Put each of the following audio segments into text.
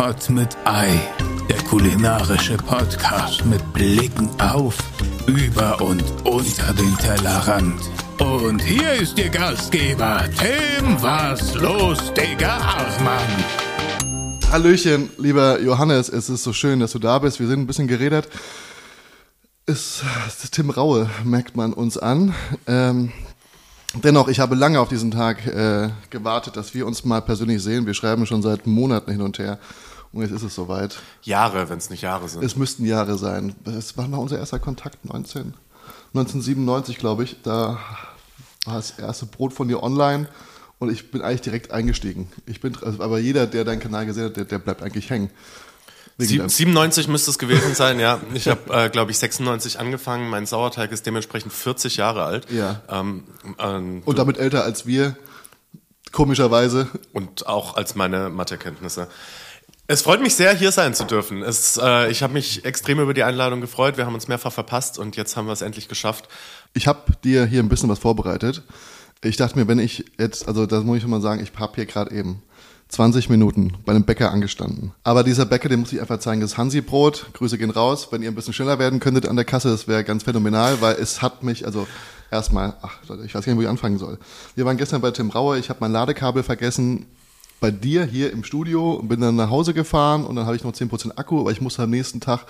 Brotpot mit Ei, der kulinarische Podcast mit Blicken auf, über und unter den Tellerrand. Und hier ist Ihr Gastgeber, Tim Was los, Digga Hartmann. Hallöchen, lieber Johannes, es ist so schön, dass du da bist. Wir sind ein bisschen geredet. Es ist Tim Raue, merkt man uns an. Dennoch, ich habe lange auf diesen Tag gewartet, dass wir uns mal persönlich sehen. Wir schreiben schon seit Monaten hin und her und jetzt ist es soweit. Jahre, wenn es nicht Jahre sind. Es müssten Jahre sein. Es war mal unser erster Kontakt, 1997, glaube ich. Da war das erste Brot von dir online und ich bin eigentlich direkt eingestiegen. Aber jeder, der deinen Kanal gesehen hat, der bleibt eigentlich hängen. 97 müsste es gewesen sein, ja. Ich habe, glaube ich, 96 angefangen. Mein Sauerteig ist dementsprechend 40 Jahre alt. Ja. Und damit älter als wir, komischerweise. Und auch als meine Mathekenntnisse. Es freut mich sehr, hier sein zu dürfen. Ich habe mich extrem über die Einladung gefreut. Wir haben uns mehrfach verpasst und jetzt haben wir es endlich geschafft. Ich habe dir hier ein bisschen was vorbereitet. Ich dachte mir, wenn ich jetzt, also das muss ich mal sagen, ich habe hier gerade eben 20 Minuten bei einem Bäcker angestanden. Aber dieser Bäcker, den muss ich einfach zeigen, das Hansi-Brot. Grüße gehen raus. Wenn ihr ein bisschen schneller werden könntet an der Kasse, das wäre ganz phänomenal, weil es hat mich, also erstmal, ich weiß gar nicht, wo ich anfangen soll. Wir waren gestern bei Tim Raue, ich habe mein Ladekabel vergessen bei dir hier im Studio und bin dann nach Hause gefahren und dann habe ich noch 10% Akku, aber ich musste am nächsten Tag,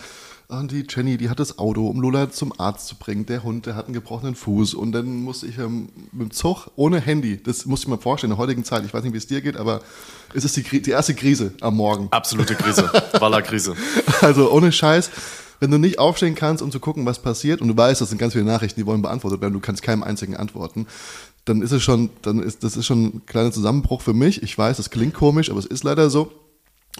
und die Jenny, die hat das Auto, um Lola zum Arzt zu bringen. Der Hund, der hat einen gebrochenen Fuß. Und dann musste ich mit dem Zug ohne Handy, das musste ich mir vorstellen, in der heutigen Zeit. Ich weiß nicht, wie es dir geht, aber es ist die erste Krise am Morgen. Absolute Krise, Wallerkrise. Also ohne Scheiß, wenn du nicht aufstehen kannst, um zu gucken, was passiert, und du weißt, das sind ganz viele Nachrichten, die wollen beantwortet werden, du kannst keinem einzigen antworten, dann ist das schon ein kleiner Zusammenbruch für mich. Ich weiß, das klingt komisch, aber es ist leider so.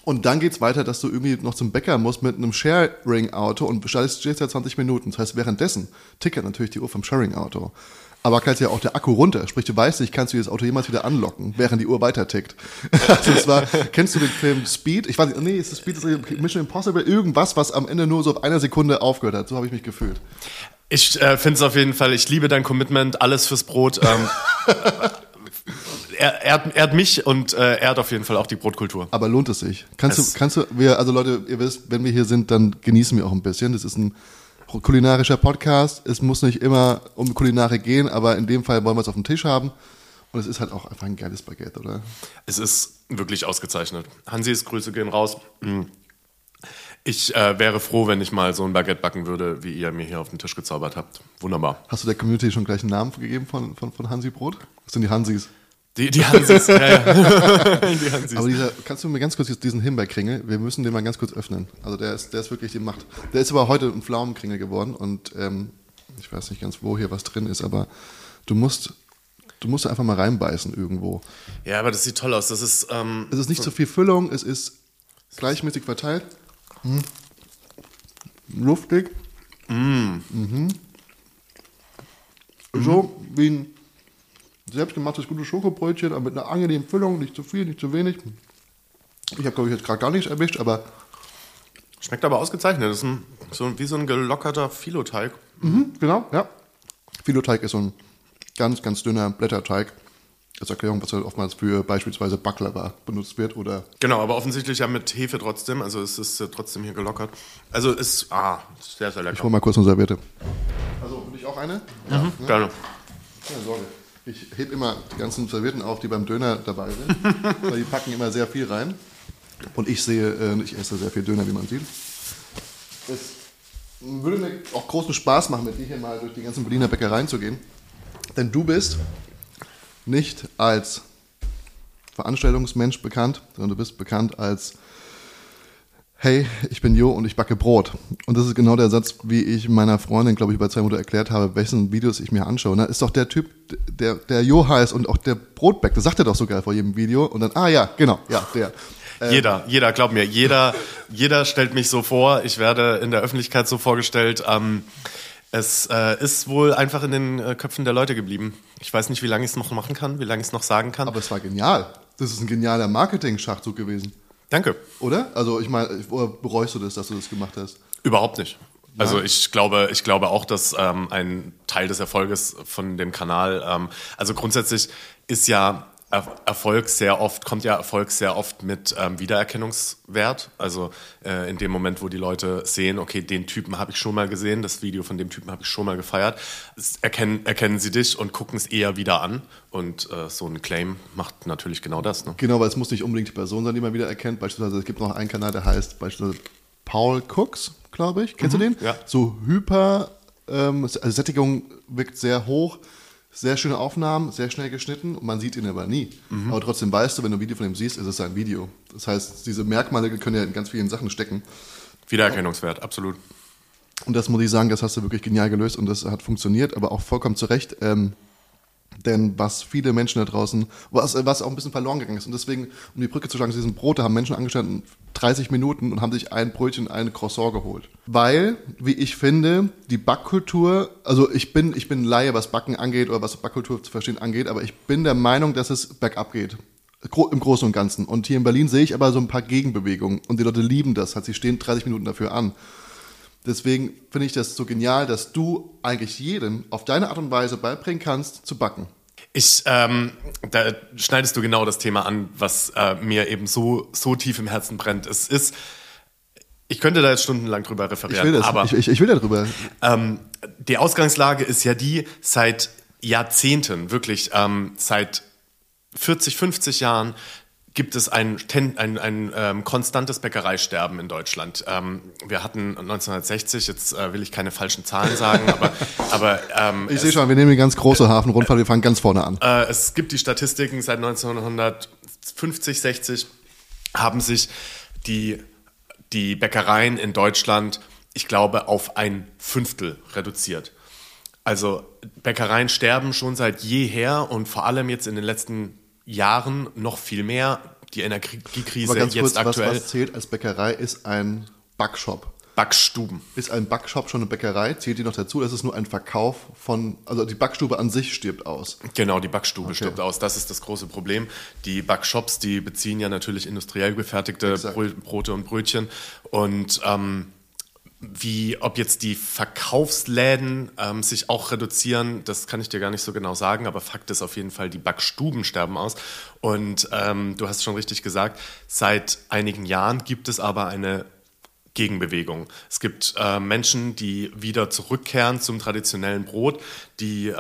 Und dann geht's weiter, dass du irgendwie noch zum Bäcker musst mit einem Sharing-Auto und stehst ja 20 Minuten. Das heißt, währenddessen tickert natürlich die Uhr vom Sharing-Auto. Aber kannst ja auch der Akku runter. Sprich, du weißt nicht, kannst du das Auto jemals wieder anlocken, während die Uhr weiter tickt. Also es war, kennst du den Film Speed? Ich weiß nicht, nee, ist das Speed, ist Mission Impossible? Irgendwas, was am Ende nur so auf einer Sekunde aufgehört hat. So habe ich mich gefühlt. Ich finde es auf jeden Fall, ich liebe dein Commitment, alles fürs Brot. Er hat mich und er hat auf jeden Fall auch die Brotkultur. Aber lohnt es sich? Also Leute, ihr wisst, wenn wir hier sind, dann genießen wir auch ein bisschen. Das ist ein kulinarischer Podcast. Es muss nicht immer um Kulinarik gehen, aber in dem Fall wollen wir es auf dem Tisch haben. Und es ist halt auch einfach ein geiles Baguette, oder? Es ist wirklich ausgezeichnet. Hansis, Grüße gehen raus. Ich wäre froh, wenn ich mal so ein Baguette backen würde, wie ihr mir hier auf den Tisch gezaubert habt. Wunderbar. Hast du der Community schon gleich einen Namen gegeben von Hansi-Brot? Was sind die Hansis? Die Hansis, ja. Die Hansis. Aber kannst du mir ganz kurz diesen Himbeerkringel, wir müssen den mal ganz kurz öffnen. Also der ist wirklich die Macht. Der ist aber heute ein Pflaumenkringel geworden und ich weiß nicht ganz, wo hier was drin ist, aber du musst einfach mal reinbeißen irgendwo. Ja, aber das sieht toll aus. Das ist, es ist nicht so viel Füllung, es ist gleichmäßig verteilt. Luftig. Mhm. So wie ein selbstgemachtes gutes Schokobrötchen, aber mit einer angenehmen Füllung, nicht zu viel, nicht zu wenig. Ich habe, glaube ich, jetzt gerade gar nichts erwischt, aber... Schmeckt aber ausgezeichnet. Das ist wie so ein gelockerter Filoteig. Mhm, genau, ja. Filoteig ist so ein ganz, ganz dünner Blätterteig. Als Erklärung, was halt oftmals für beispielsweise Baklava benutzt wird, oder... Genau, aber offensichtlich ja mit Hefe trotzdem. Also es ist trotzdem hier gelockert. Also es ist... sehr, sehr lecker. Ich hole mal kurz eine Serviette. Also, will ich auch eine? Ja, ne? Gerne. Keine Sorge. Ich hebe immer die ganzen Servietten auf, die beim Döner dabei sind, weil die packen immer sehr viel rein. Und ich esse sehr viel Döner, wie man sieht. Es würde mir auch großen Spaß machen, mit dir hier mal durch die ganzen Berliner Bäckereien zu gehen. Denn du bist nicht als Veranstaltungsmensch bekannt, sondern du bist bekannt als: Hey, ich bin Jo und ich backe Brot. Und das ist genau der Satz, wie ich meiner Freundin, glaube ich, bei 2 Minuten erklärt habe, welchen Videos ich mir anschaue. Und da ist doch der Typ, der Jo heißt und auch der Brot backt. Das sagt er doch sogar vor jedem Video. Und dann, ja, genau, ja, der. Jeder, glaub mir, jeder stellt mich so vor. Ich werde in der Öffentlichkeit so vorgestellt. Es ist wohl einfach in den Köpfen der Leute geblieben. Ich weiß nicht, wie lange ich es noch machen kann, wie lange ich es noch sagen kann. Aber es war genial. Das ist ein genialer Marketing-Schachzug gewesen. Danke. Oder? Also ich meine, bereust du das, dass du das gemacht hast? Überhaupt nicht. Also ja. Ich glaube auch, dass ein Teil des Erfolges von dem Kanal, also grundsätzlich ist ja Erfolg sehr oft, kommt ja Erfolg sehr oft mit Wiedererkennungswert. Also in dem Moment, wo die Leute sehen, okay, den Typen habe ich schon mal gesehen, das Video von dem Typen habe ich schon mal gefeiert, erkennen sie dich und gucken es eher wieder an. Und so ein Claim macht natürlich genau das. Ne? Genau, weil es muss nicht unbedingt die Person sein, die man wieder erkennt. Beispielsweise, es gibt noch einen Kanal, der heißt beispielsweise Paul Cooks, glaube ich. Kennst du den? Ja. So hyper, also Sättigung wirkt sehr hoch. Sehr schöne Aufnahmen, sehr schnell geschnitten und man sieht ihn aber nie. Mhm. Aber trotzdem weißt du, wenn du ein Video von ihm siehst, ist es sein Video. Das heißt, diese Merkmale können ja in ganz vielen Sachen stecken. Wiedererkennungswert, absolut. Und das muss ich sagen, das hast du wirklich genial gelöst und das hat funktioniert, aber auch vollkommen zu Recht. Denn was viele Menschen da draußen, was auch ein bisschen verloren gegangen ist. Und deswegen, um die Brücke zu schlagen, zu diesem Brot, da haben Menschen angestanden 30 Minuten und haben sich ein Brötchen, ein Croissant geholt. Weil, wie ich finde, die Backkultur, also ich bin Laie, was Backen angeht oder was Backkultur zu verstehen angeht, aber ich bin der Meinung, dass es bergab geht. Im Großen und Ganzen. Und hier in Berlin sehe ich aber so ein paar Gegenbewegungen. Und die Leute lieben das. Sie stehen 30 Minuten dafür an. Deswegen finde ich das so genial, dass du eigentlich jedem auf deine Art und Weise beibringen kannst, zu backen. Da schneidest du genau das Thema an, was mir eben so tief im Herzen brennt. Ich könnte da jetzt stundenlang drüber referieren. Ich will darüber. Die Ausgangslage ist ja die, seit Jahrzehnten, wirklich seit 40, 50 Jahren, gibt es ein konstantes Bäckereisterben in Deutschland. Wir hatten 1960, jetzt will ich keine falschen Zahlen sagen, aber ich sehe schon, wir nehmen die ganz große Hafenrundfahrt, wir fangen ganz vorne an. Es gibt die Statistiken, seit 1950, 60 haben sich die Bäckereien in Deutschland, ich glaube, auf ein Fünftel reduziert. Also Bäckereien sterben schon seit jeher und vor allem jetzt in den letzten Jahren noch viel mehr. Die Energiekrise jetzt kurz, aktuell. Was zählt als Bäckerei, ist ein Backshop. Backstuben. Ist ein Backshop schon eine Bäckerei? Zählt die noch dazu? Das ist nur ein Verkauf von, also die Backstube an sich stirbt aus. Genau, die Backstube stirbt aus. Das ist das große Problem. Die Backshops, die beziehen ja natürlich industriell gefertigte Brote und Brötchen. Und ob jetzt die Verkaufsläden sich auch reduzieren, das kann ich dir gar nicht so genau sagen, aber Fakt ist auf jeden Fall, die Backstuben sterben aus. Und du hast schon richtig gesagt, seit einigen Jahren gibt es aber eine Gegenbewegung. Es gibt Menschen, die wieder zurückkehren zum traditionellen Brot, die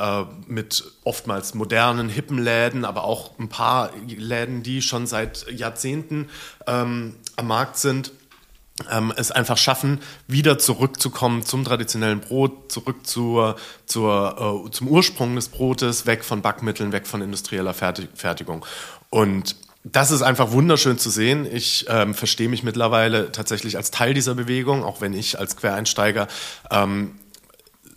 mit oftmals modernen, hippen Läden, aber auch ein paar Läden, die schon seit Jahrzehnten am Markt sind, es einfach schaffen, wieder zurückzukommen zum traditionellen Brot, zurück zum Ursprung des Brotes, weg von Backmitteln, weg von industrieller Fertigung. Und das ist einfach wunderschön zu sehen. Ich verstehe mich mittlerweile tatsächlich als Teil dieser Bewegung, auch wenn ich als Quereinsteiger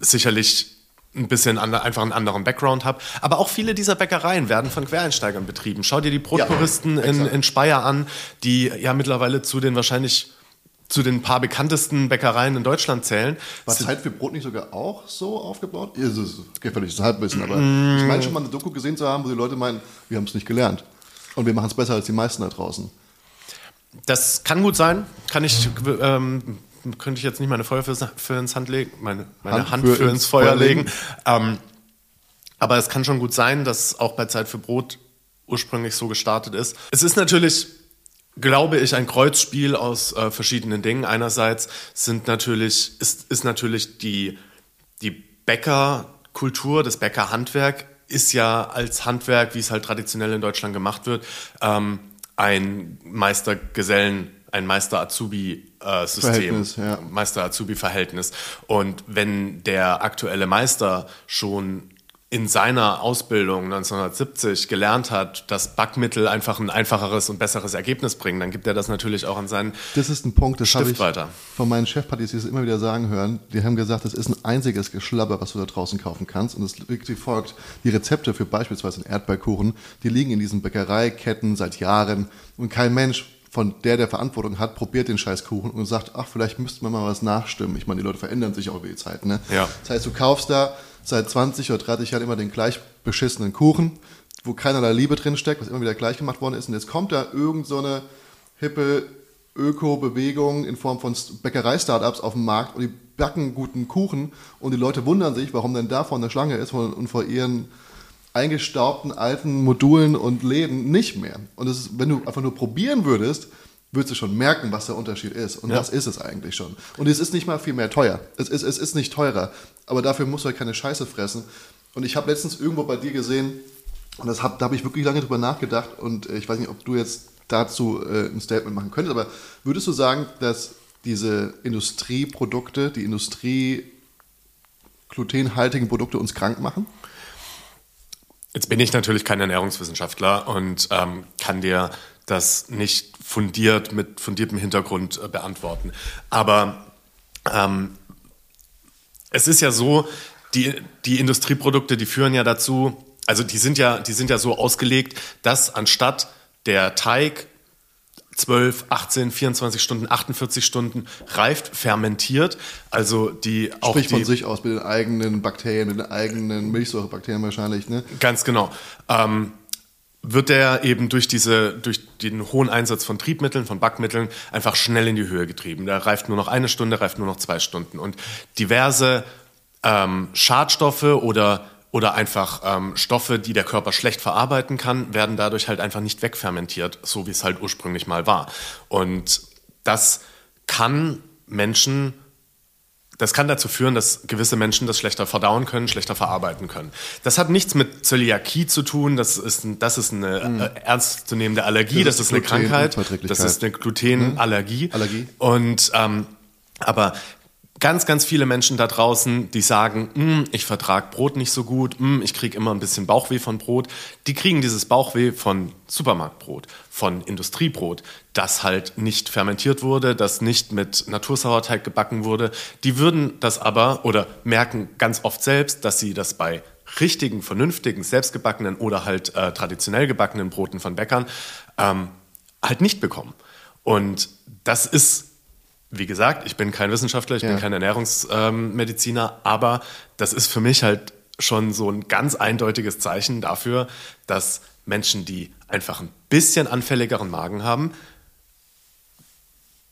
sicherlich ein bisschen einfach einen anderen Background habe. Aber auch viele dieser Bäckereien werden von Quereinsteigern betrieben. Schau dir die Brotpuristen in Speyer an, die ja mittlerweile zu den paar bekanntesten Bäckereien in Deutschland zählen. War Zeit für Brot nicht sogar auch so aufgebaut? Es geht völlig ins Halbwissen, aber ich meine schon mal eine Doku gesehen zu haben, wo die Leute meinen, wir haben es nicht gelernt und wir machen es besser als die meisten da draußen. Das kann gut sein. Könnte ich jetzt nicht meine Feuer für ins Hand legen, meine Hand für ins Feuer legen. Aber es kann schon gut sein, dass auch bei Zeit für Brot ursprünglich so gestartet ist. Es ist natürlich, glaube ich, ein Kreuzspiel aus verschiedenen Dingen. Einerseits ist natürlich die Bäckerkultur, das Bäckerhandwerk ist ja als Handwerk, wie es halt traditionell in Deutschland gemacht wird, ein Meister-Azubi-System, Meister-Azubi-Verhältnis. Und wenn der aktuelle Meister schon in seiner Ausbildung 1970 gelernt hat, dass Backmittel einfach ein einfacheres und besseres Ergebnis bringen, dann gibt er das natürlich auch an seinen Stift weiter. Das ist ein Punkt, das habe ich von meinen Chefpartisiers immer wieder sagen hören. Die haben gesagt, das ist ein einziges Geschlabber, was du da draußen kaufen kannst. Und es liegt wie folgt. Die Rezepte für beispielsweise einen Erdbeerkuchen, die liegen in diesen Bäckereiketten seit Jahren. Und kein Mensch, von der Verantwortung hat, probiert den Scheißkuchen und sagt, ach, vielleicht müssten wir mal was nachstimmen. Ich meine, die Leute verändern sich auch über die Zeit. Ne? Ja. Das heißt, du kaufst da seit 20 oder 30 Jahren immer den gleich beschissenen Kuchen, wo keinerlei Liebe drin steckt, was immer wieder gleich gemacht worden ist. Und jetzt kommt da irgend so eine hippe Öko-Bewegung in Form von Bäckerei-Startups auf den Markt und die backen guten Kuchen und die Leute wundern sich, warum denn da vorne eine Schlange ist und vor ihren eingestaubten alten Modulen und Läden nicht mehr. Und das ist, wenn du einfach nur probieren würdest, würdest du schon merken, was der Unterschied ist. Und das ist es eigentlich schon. Und es ist nicht mal viel mehr teuer. Es ist nicht teurer. Aber dafür musst du halt keine Scheiße fressen. Und ich habe letztens irgendwo bei dir gesehen, und da habe ich wirklich lange drüber nachgedacht, und ich weiß nicht, ob du jetzt dazu ein Statement machen könntest, aber würdest du sagen, dass diese Industrieprodukte, die glutenhaltigen Produkte uns krank machen? Jetzt bin ich natürlich kein Ernährungswissenschaftler und kann dir das nicht mit fundiertem Hintergrund beantworten. Aber es ist ja so, die Industrieprodukte, die führen ja dazu, also die sind ja so ausgelegt, dass anstatt der Teig 12, 18, 24 Stunden, 48 Stunden reift, fermentiert. Also Sprich von sich aus mit den eigenen Bakterien, mit den eigenen Milchsäurebakterien wahrscheinlich, ne? Ganz genau. Wird der eben durch den hohen Einsatz von Triebmitteln, von Backmitteln einfach schnell in die Höhe getrieben. Der reift nur noch 1 Stunde, reift nur noch 2 Stunden. Und diverse Schadstoffe oder einfach Stoffe, die der Körper schlecht verarbeiten kann, werden dadurch halt einfach nicht wegfermentiert, so wie es halt ursprünglich mal war. Und das kann dazu führen, dass gewisse Menschen das schlechter verdauen können, schlechter verarbeiten können. Das hat nichts mit Zöliakie zu tun, das ist eine ernstzunehmende Allergie, das ist eine Krankheit, das ist eine Glutenallergie. Und aber ganz, ganz viele Menschen da draußen, die sagen, ich vertrage Brot nicht so gut, ich kriege immer ein bisschen Bauchweh von Brot. Die kriegen dieses Bauchweh von Supermarktbrot, von Industriebrot, das halt nicht fermentiert wurde, das nicht mit Natursauerteig gebacken wurde. Die würden das aber oder merken ganz oft selbst, dass sie das bei richtigen, vernünftigen, selbstgebackenen oder halt traditionell gebackenen Broten von Bäckern halt nicht bekommen. Und das ist, wie gesagt, ich bin kein Wissenschaftler, ich bin kein Ernährungsmediziner, aber das ist für mich halt schon so ein ganz eindeutiges Zeichen dafür, dass Menschen, die einfach ein bisschen anfälligeren Magen haben,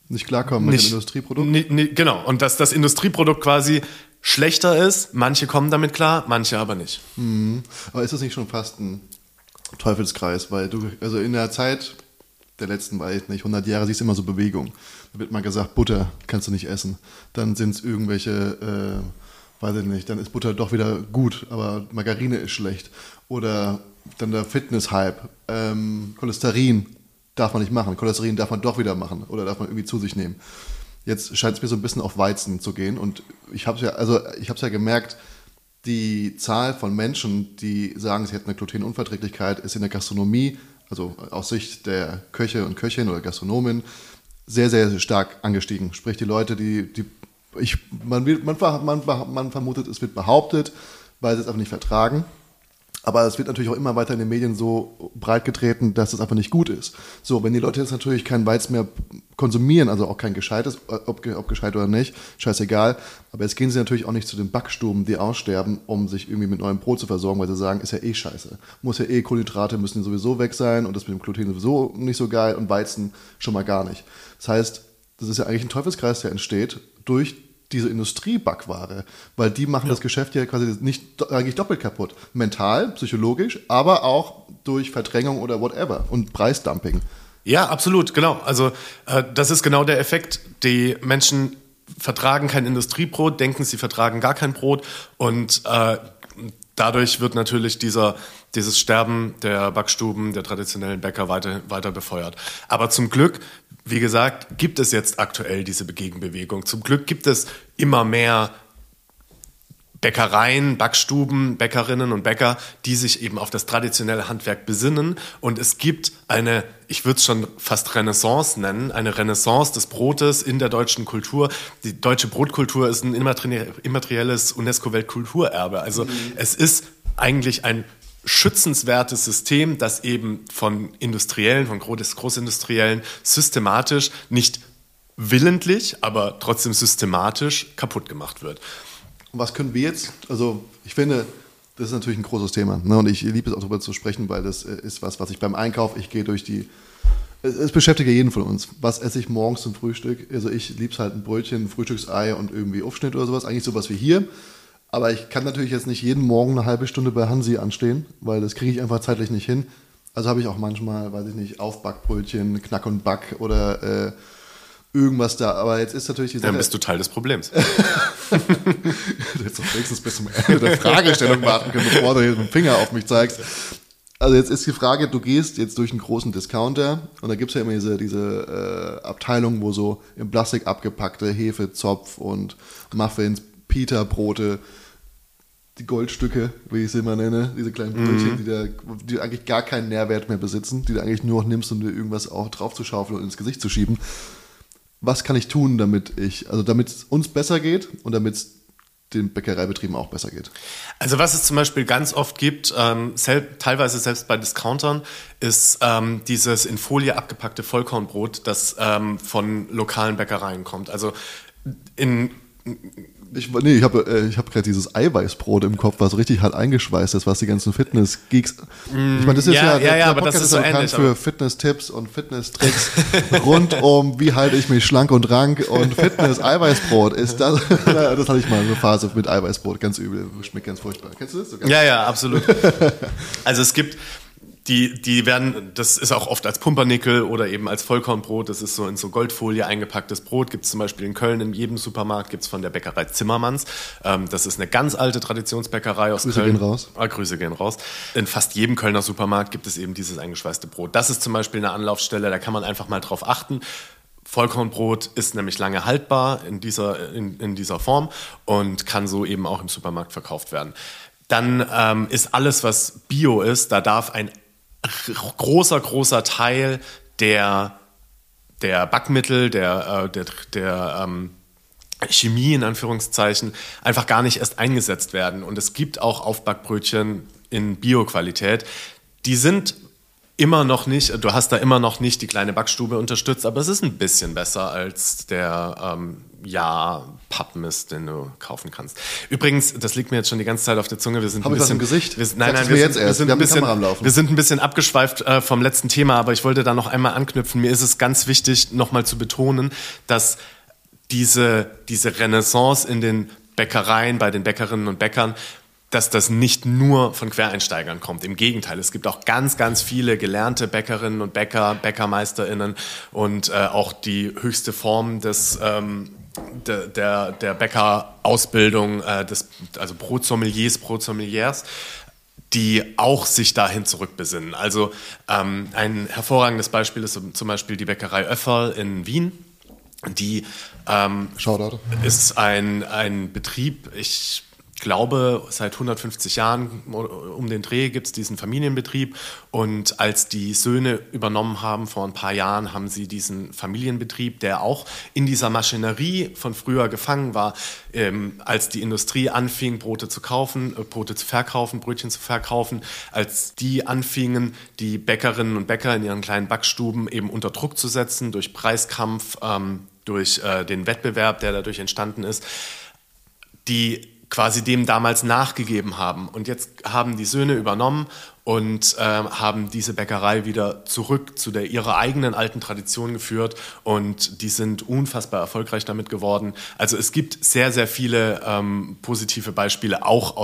nicht klarkommen mit dem Industrieprodukt. Genau, und dass das Industrieprodukt quasi schlechter ist. Manche kommen damit klar, manche aber nicht. Mhm. Aber ist das nicht schon fast ein Teufelskreis? Weil also in der Zeit der letzten, weiß nicht, 100 Jahre siehst du immer so Bewegung. Da wird mal gesagt, Butter kannst du nicht essen. Dann sind es irgendwelche, weiß ich nicht, dann ist Butter doch wieder gut, aber Margarine ist schlecht. Oder dann der Fitness-Hype. Cholesterin darf man nicht machen. Cholesterin darf man doch wieder machen oder darf man irgendwie zu sich nehmen. Jetzt scheint es mir so ein bisschen auf Weizen zu gehen. Und ich habe es ja gemerkt, die Zahl von Menschen, die sagen, sie hätten eine Glutenunverträglichkeit, ist in der Gastronomie, also aus Sicht der Köche und Köchinnen oder Gastronomen, sehr, sehr stark angestiegen. Sprich, die Leute, man vermutet, es wird behauptet, weil sie es einfach nicht vertragen. Aber es wird natürlich auch immer weiter in den Medien so breit getreten, dass es einfach nicht gut ist. So, wenn die Leute jetzt natürlich keinen Weizen mehr konsumieren, also auch kein gescheites, ob gescheit oder nicht, scheißegal. Aber jetzt gehen sie natürlich auch nicht zu den Backstuben, die aussterben, um sich irgendwie mit neuem Brot zu versorgen, weil sie sagen, ist ja eh scheiße. Muss ja eh, Kohlenhydrate müssen sowieso weg sein und das mit dem Gluten sowieso nicht so geil und Weizen schon mal gar nicht. Das heißt, das ist ja eigentlich ein Teufelskreis, der entsteht durch diese Industriebackware, weil die machen das Geschäft ja quasi nicht eigentlich doppelt kaputt. Mental, psychologisch, aber auch durch Verdrängung oder whatever und Preisdumping. Ja, absolut, genau. Also das ist genau der Effekt. Die Menschen vertragen kein Industriebrot, denken, sie vertragen gar kein Brot und dadurch wird natürlich dieses Sterben der Backstuben, der traditionellen Bäcker weiter befeuert. Aber zum Glück, wie gesagt, gibt es jetzt aktuell diese Gegenbewegung. Zum Glück gibt es immer mehr Bäckereien, Backstuben, Bäckerinnen und Bäcker, die sich eben auf das traditionelle Handwerk besinnen. Und es gibt eine, ich würde es schon fast Renaissance nennen, eine Renaissance des Brotes in der deutschen Kultur. Die deutsche Brotkultur ist ein immaterielles UNESCO-Weltkulturerbe. Also es ist eigentlich ein schützenswertes System, das eben von Industriellen, von Großindustriellen systematisch, nicht willentlich, aber trotzdem systematisch kaputt gemacht wird. Und was können wir jetzt, also ich finde, das ist natürlich ein großes Thema, ne? Und ich liebe es auch darüber zu sprechen, weil das ist was ich beim Einkauf, ich gehe durch die, es beschäftigt jeden von uns, was esse ich morgens zum Frühstück, also ich liebe es halt ein Brötchen, ein Frühstücksei und irgendwie Aufschnitt oder sowas, eigentlich sowas wie hier. Aber ich kann natürlich jetzt nicht jeden Morgen eine halbe Stunde bei Hansi anstehen, weil das kriege ich einfach zeitlich nicht hin. Also habe ich auch manchmal, weiß ich nicht, Aufbackbrötchen, Knack und Back oder irgendwas da. Aber jetzt ist natürlich die Sache... Dann bist du Teil des Problems. Du hättest doch wenigstens bis zum Ende der Fragestellung warten können, bevor du hier mit dem Finger auf mich zeigst. Also jetzt ist die Frage, du gehst jetzt durch einen großen Discounter und da gibt es ja immer diese Abteilung, wo so im Plastik abgepackte Hefe, Zopf und Muffins, Pita-Brote, die Goldstücke, wie ich sie immer nenne, diese kleinen Brötchen, die eigentlich gar keinen Nährwert mehr besitzen, die du eigentlich nur noch nimmst, um dir irgendwas auch drauf zu schaufeln und ins Gesicht zu schieben. Was kann ich tun, damit es uns besser geht und damit es den Bäckereibetrieben auch besser geht? Also was es zum Beispiel ganz oft gibt, teilweise selbst bei Discountern, ist dieses in Folie abgepackte Vollkornbrot, das von lokalen Bäckereien kommt. Also ich habe gerade dieses Eiweißbrot im Kopf, was richtig hart eingeschweißt ist, was die ganzen Fitness-Geeks... Ich meine, das ist aber Podcast das ist so ähnlich. Für Fitness-Tipps und Fitness-Tricks rund um, wie halte ich mich schlank und rank und Fitness-Eiweißbrot ist das... Das hatte ich mal, eine Phase mit Eiweißbrot, ganz übel, schmeckt ganz furchtbar. Kennst du das? Sogar? Ja, absolut. Also es gibt... Die werden, das ist auch oft als Pumpernickel oder eben als Vollkornbrot, das ist so in so Goldfolie eingepacktes Brot, gibt es zum Beispiel in Köln, in jedem Supermarkt gibt es von der Bäckerei Zimmermanns. Das ist eine ganz alte Traditionsbäckerei aus Köln. Grüße gehen raus. Grüße gehen raus. In fast jedem Kölner Supermarkt gibt es eben dieses eingeschweißte Brot. Das ist zum Beispiel eine Anlaufstelle, da kann man einfach mal drauf achten. Vollkornbrot ist nämlich lange haltbar in dieser Form und kann so eben auch im Supermarkt verkauft werden. Dann ist alles, was Bio ist, da darf ein großer Teil der Backmittel, der Chemie in Anführungszeichen, einfach gar nicht erst eingesetzt werden. Und es gibt auch Aufbackbrötchen in Bio-Qualität. Die sind immer noch nicht, du hast da immer noch nicht die kleine Backstube unterstützt, aber es ist ein bisschen besser als der Pappmist, den du kaufen kannst. Übrigens, das liegt mir jetzt schon die ganze Zeit auf der Zunge. Wir sind ein bisschen, wir sind ein bisschen abgeschweift vom letzten Thema, aber ich wollte da noch einmal anknüpfen. Mir ist es ganz wichtig, nochmal zu betonen, dass diese Renaissance in den Bäckereien, bei den Bäckerinnen und Bäckern, dass das nicht nur von Quereinsteigern kommt. Im Gegenteil, es gibt auch ganz, ganz viele gelernte Bäckerinnen und Bäcker, BäckermeisterInnen und auch die höchste Form des der Bäckerausbildung, also Brotsommeliers, die auch sich dahin zurückbesinnen. Also ein hervorragendes Beispiel ist zum Beispiel die Bäckerei Öfferl in Wien. Die ist ein Betrieb, ich glaube, seit 150 Jahren um den Dreh gibt es diesen Familienbetrieb. Und als die Söhne übernommen haben, vor ein paar Jahren, haben sie diesen Familienbetrieb, der auch in dieser Maschinerie von früher gefangen war, als die Industrie anfing, Brote zu verkaufen, Brötchen zu verkaufen, als die anfingen, die Bäckerinnen und Bäcker in ihren kleinen Backstuben eben unter Druck zu setzen, durch Preiskampf, durch den Wettbewerb, der dadurch entstanden ist, die quasi dem damals nachgegeben haben. Und jetzt haben die Söhne übernommen und haben diese Bäckerei wieder zurück zu ihrer eigenen alten Tradition geführt. Und die sind unfassbar erfolgreich damit geworden. Also es gibt sehr, sehr viele positive Beispiele, auch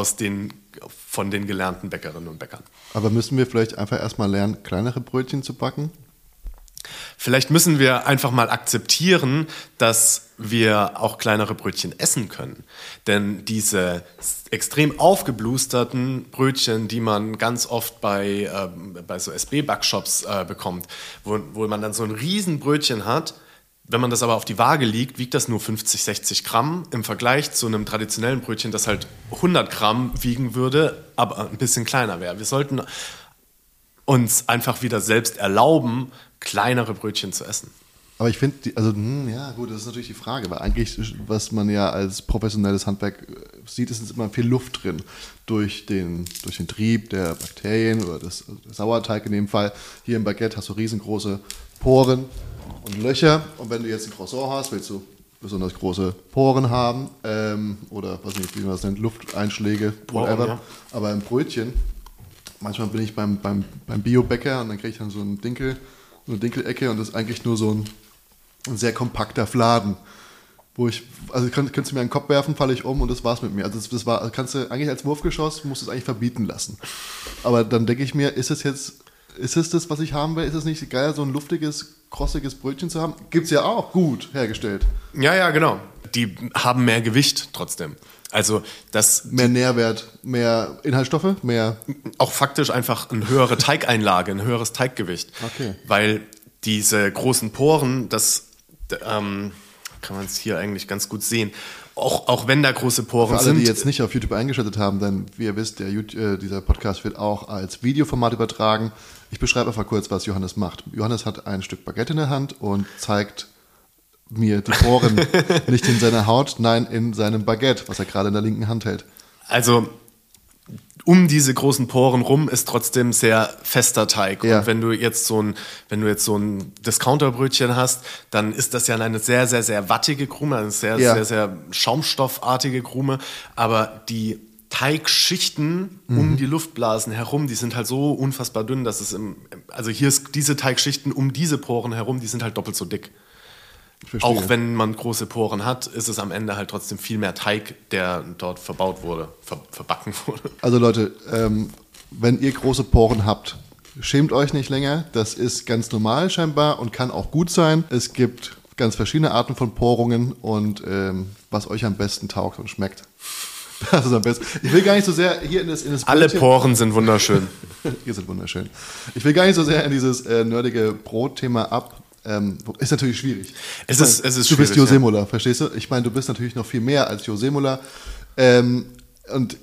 von den gelernten Bäckerinnen und Bäckern. Aber müssen wir vielleicht einfach erstmal lernen, kleinere Brötchen zu backen? Vielleicht müssen wir einfach mal akzeptieren, dass wir auch kleinere Brötchen essen können. Denn diese extrem aufgeblusterten Brötchen, die man ganz oft bei so SB-Backshops bekommt, wo man dann so ein Riesenbrötchen hat, wenn man das aber auf die Waage legt, wiegt das nur 50, 60 Gramm im Vergleich zu einem traditionellen Brötchen, das halt 100 Gramm wiegen würde, aber ein bisschen kleiner wäre. Wir sollten uns einfach wieder selbst erlauben, kleinere Brötchen zu essen. Aber ich finde, das ist natürlich die Frage, weil eigentlich, was man ja als professionelles Handwerk sieht, ist immer viel Luft drin durch den Trieb der Bakterien oder des Sauerteig in dem Fall. Hier im Baguette hast du riesengroße Poren und Löcher und wenn du jetzt ein Croissant hast, willst du besonders große Poren haben oder was nicht, wie man das nennt, Lufteinschläge, whatever. Ja. Aber im Brötchen, manchmal bin ich beim Bio-Bäcker und dann kriege ich dann so einen Dinkel, eine Dinkelecke und das ist eigentlich nur so ein sehr kompakter Fladen. wo ich, also könntest du mir einen Kopf werfen, falle ich um und das war's mit mir. Also das war, also kannst du eigentlich als Wurfgeschoss, musst du es eigentlich verbieten lassen. Aber dann denke ich mir, ist es jetzt, ist es das, was ich haben will? Ist es nicht geil, so ein luftiges, krossiges Brötchen zu haben? Gibt's ja auch, gut hergestellt. Ja, ja, genau. Die haben mehr Gewicht trotzdem. Also das mehr Nährwert, mehr Inhaltsstoffe, mehr... Auch faktisch einfach eine höhere Teigeinlage, ein höheres Teiggewicht. Okay. Weil diese großen Poren, das kann man es hier eigentlich ganz gut sehen, auch wenn da große Poren sind. Für alle, die jetzt nicht auf YouTube eingeschaltet haben, denn wie ihr wisst, dieser Podcast wird auch als Videoformat übertragen. Ich beschreibe einfach kurz, was Johannes macht. Johannes hat ein Stück Baguette in der Hand und zeigt... mir die Poren, nicht in seiner Haut, nein, in seinem Baguette, was er gerade in der linken Hand hält. Also um diese großen Poren rum ist trotzdem sehr fester Teig. Ja. Und wenn du jetzt so ein Discounterbrötchen hast, dann ist das ja eine sehr, sehr, sehr wattige Krume, eine sehr, ja, sehr, sehr schaumstoffartige Krume. Aber die Teigschichten um die Luftblasen herum, die sind halt so unfassbar dünn, dass es diese Teigschichten um diese Poren herum, die sind halt doppelt so dick. Auch wenn man große Poren hat, ist es am Ende halt trotzdem viel mehr Teig, der dort verbaut wurde, verbacken wurde. Also Leute, wenn ihr große Poren habt, schämt euch nicht länger. Das ist ganz normal scheinbar und kann auch gut sein. Es gibt ganz verschiedene Arten von Porungen und was euch am besten taugt und schmeckt. Das ist am besten. Ich will gar nicht so sehr hier in das Alle Poren sind wunderschön. Ihr seid wunderschön. Ich will gar nicht so sehr in dieses nerdige Brotthema ab. Ist natürlich schwierig. Es ist schwierig. Du bist Jo Semola, verstehst du? Ich meine, du bist natürlich noch viel mehr als Jo Semola. Und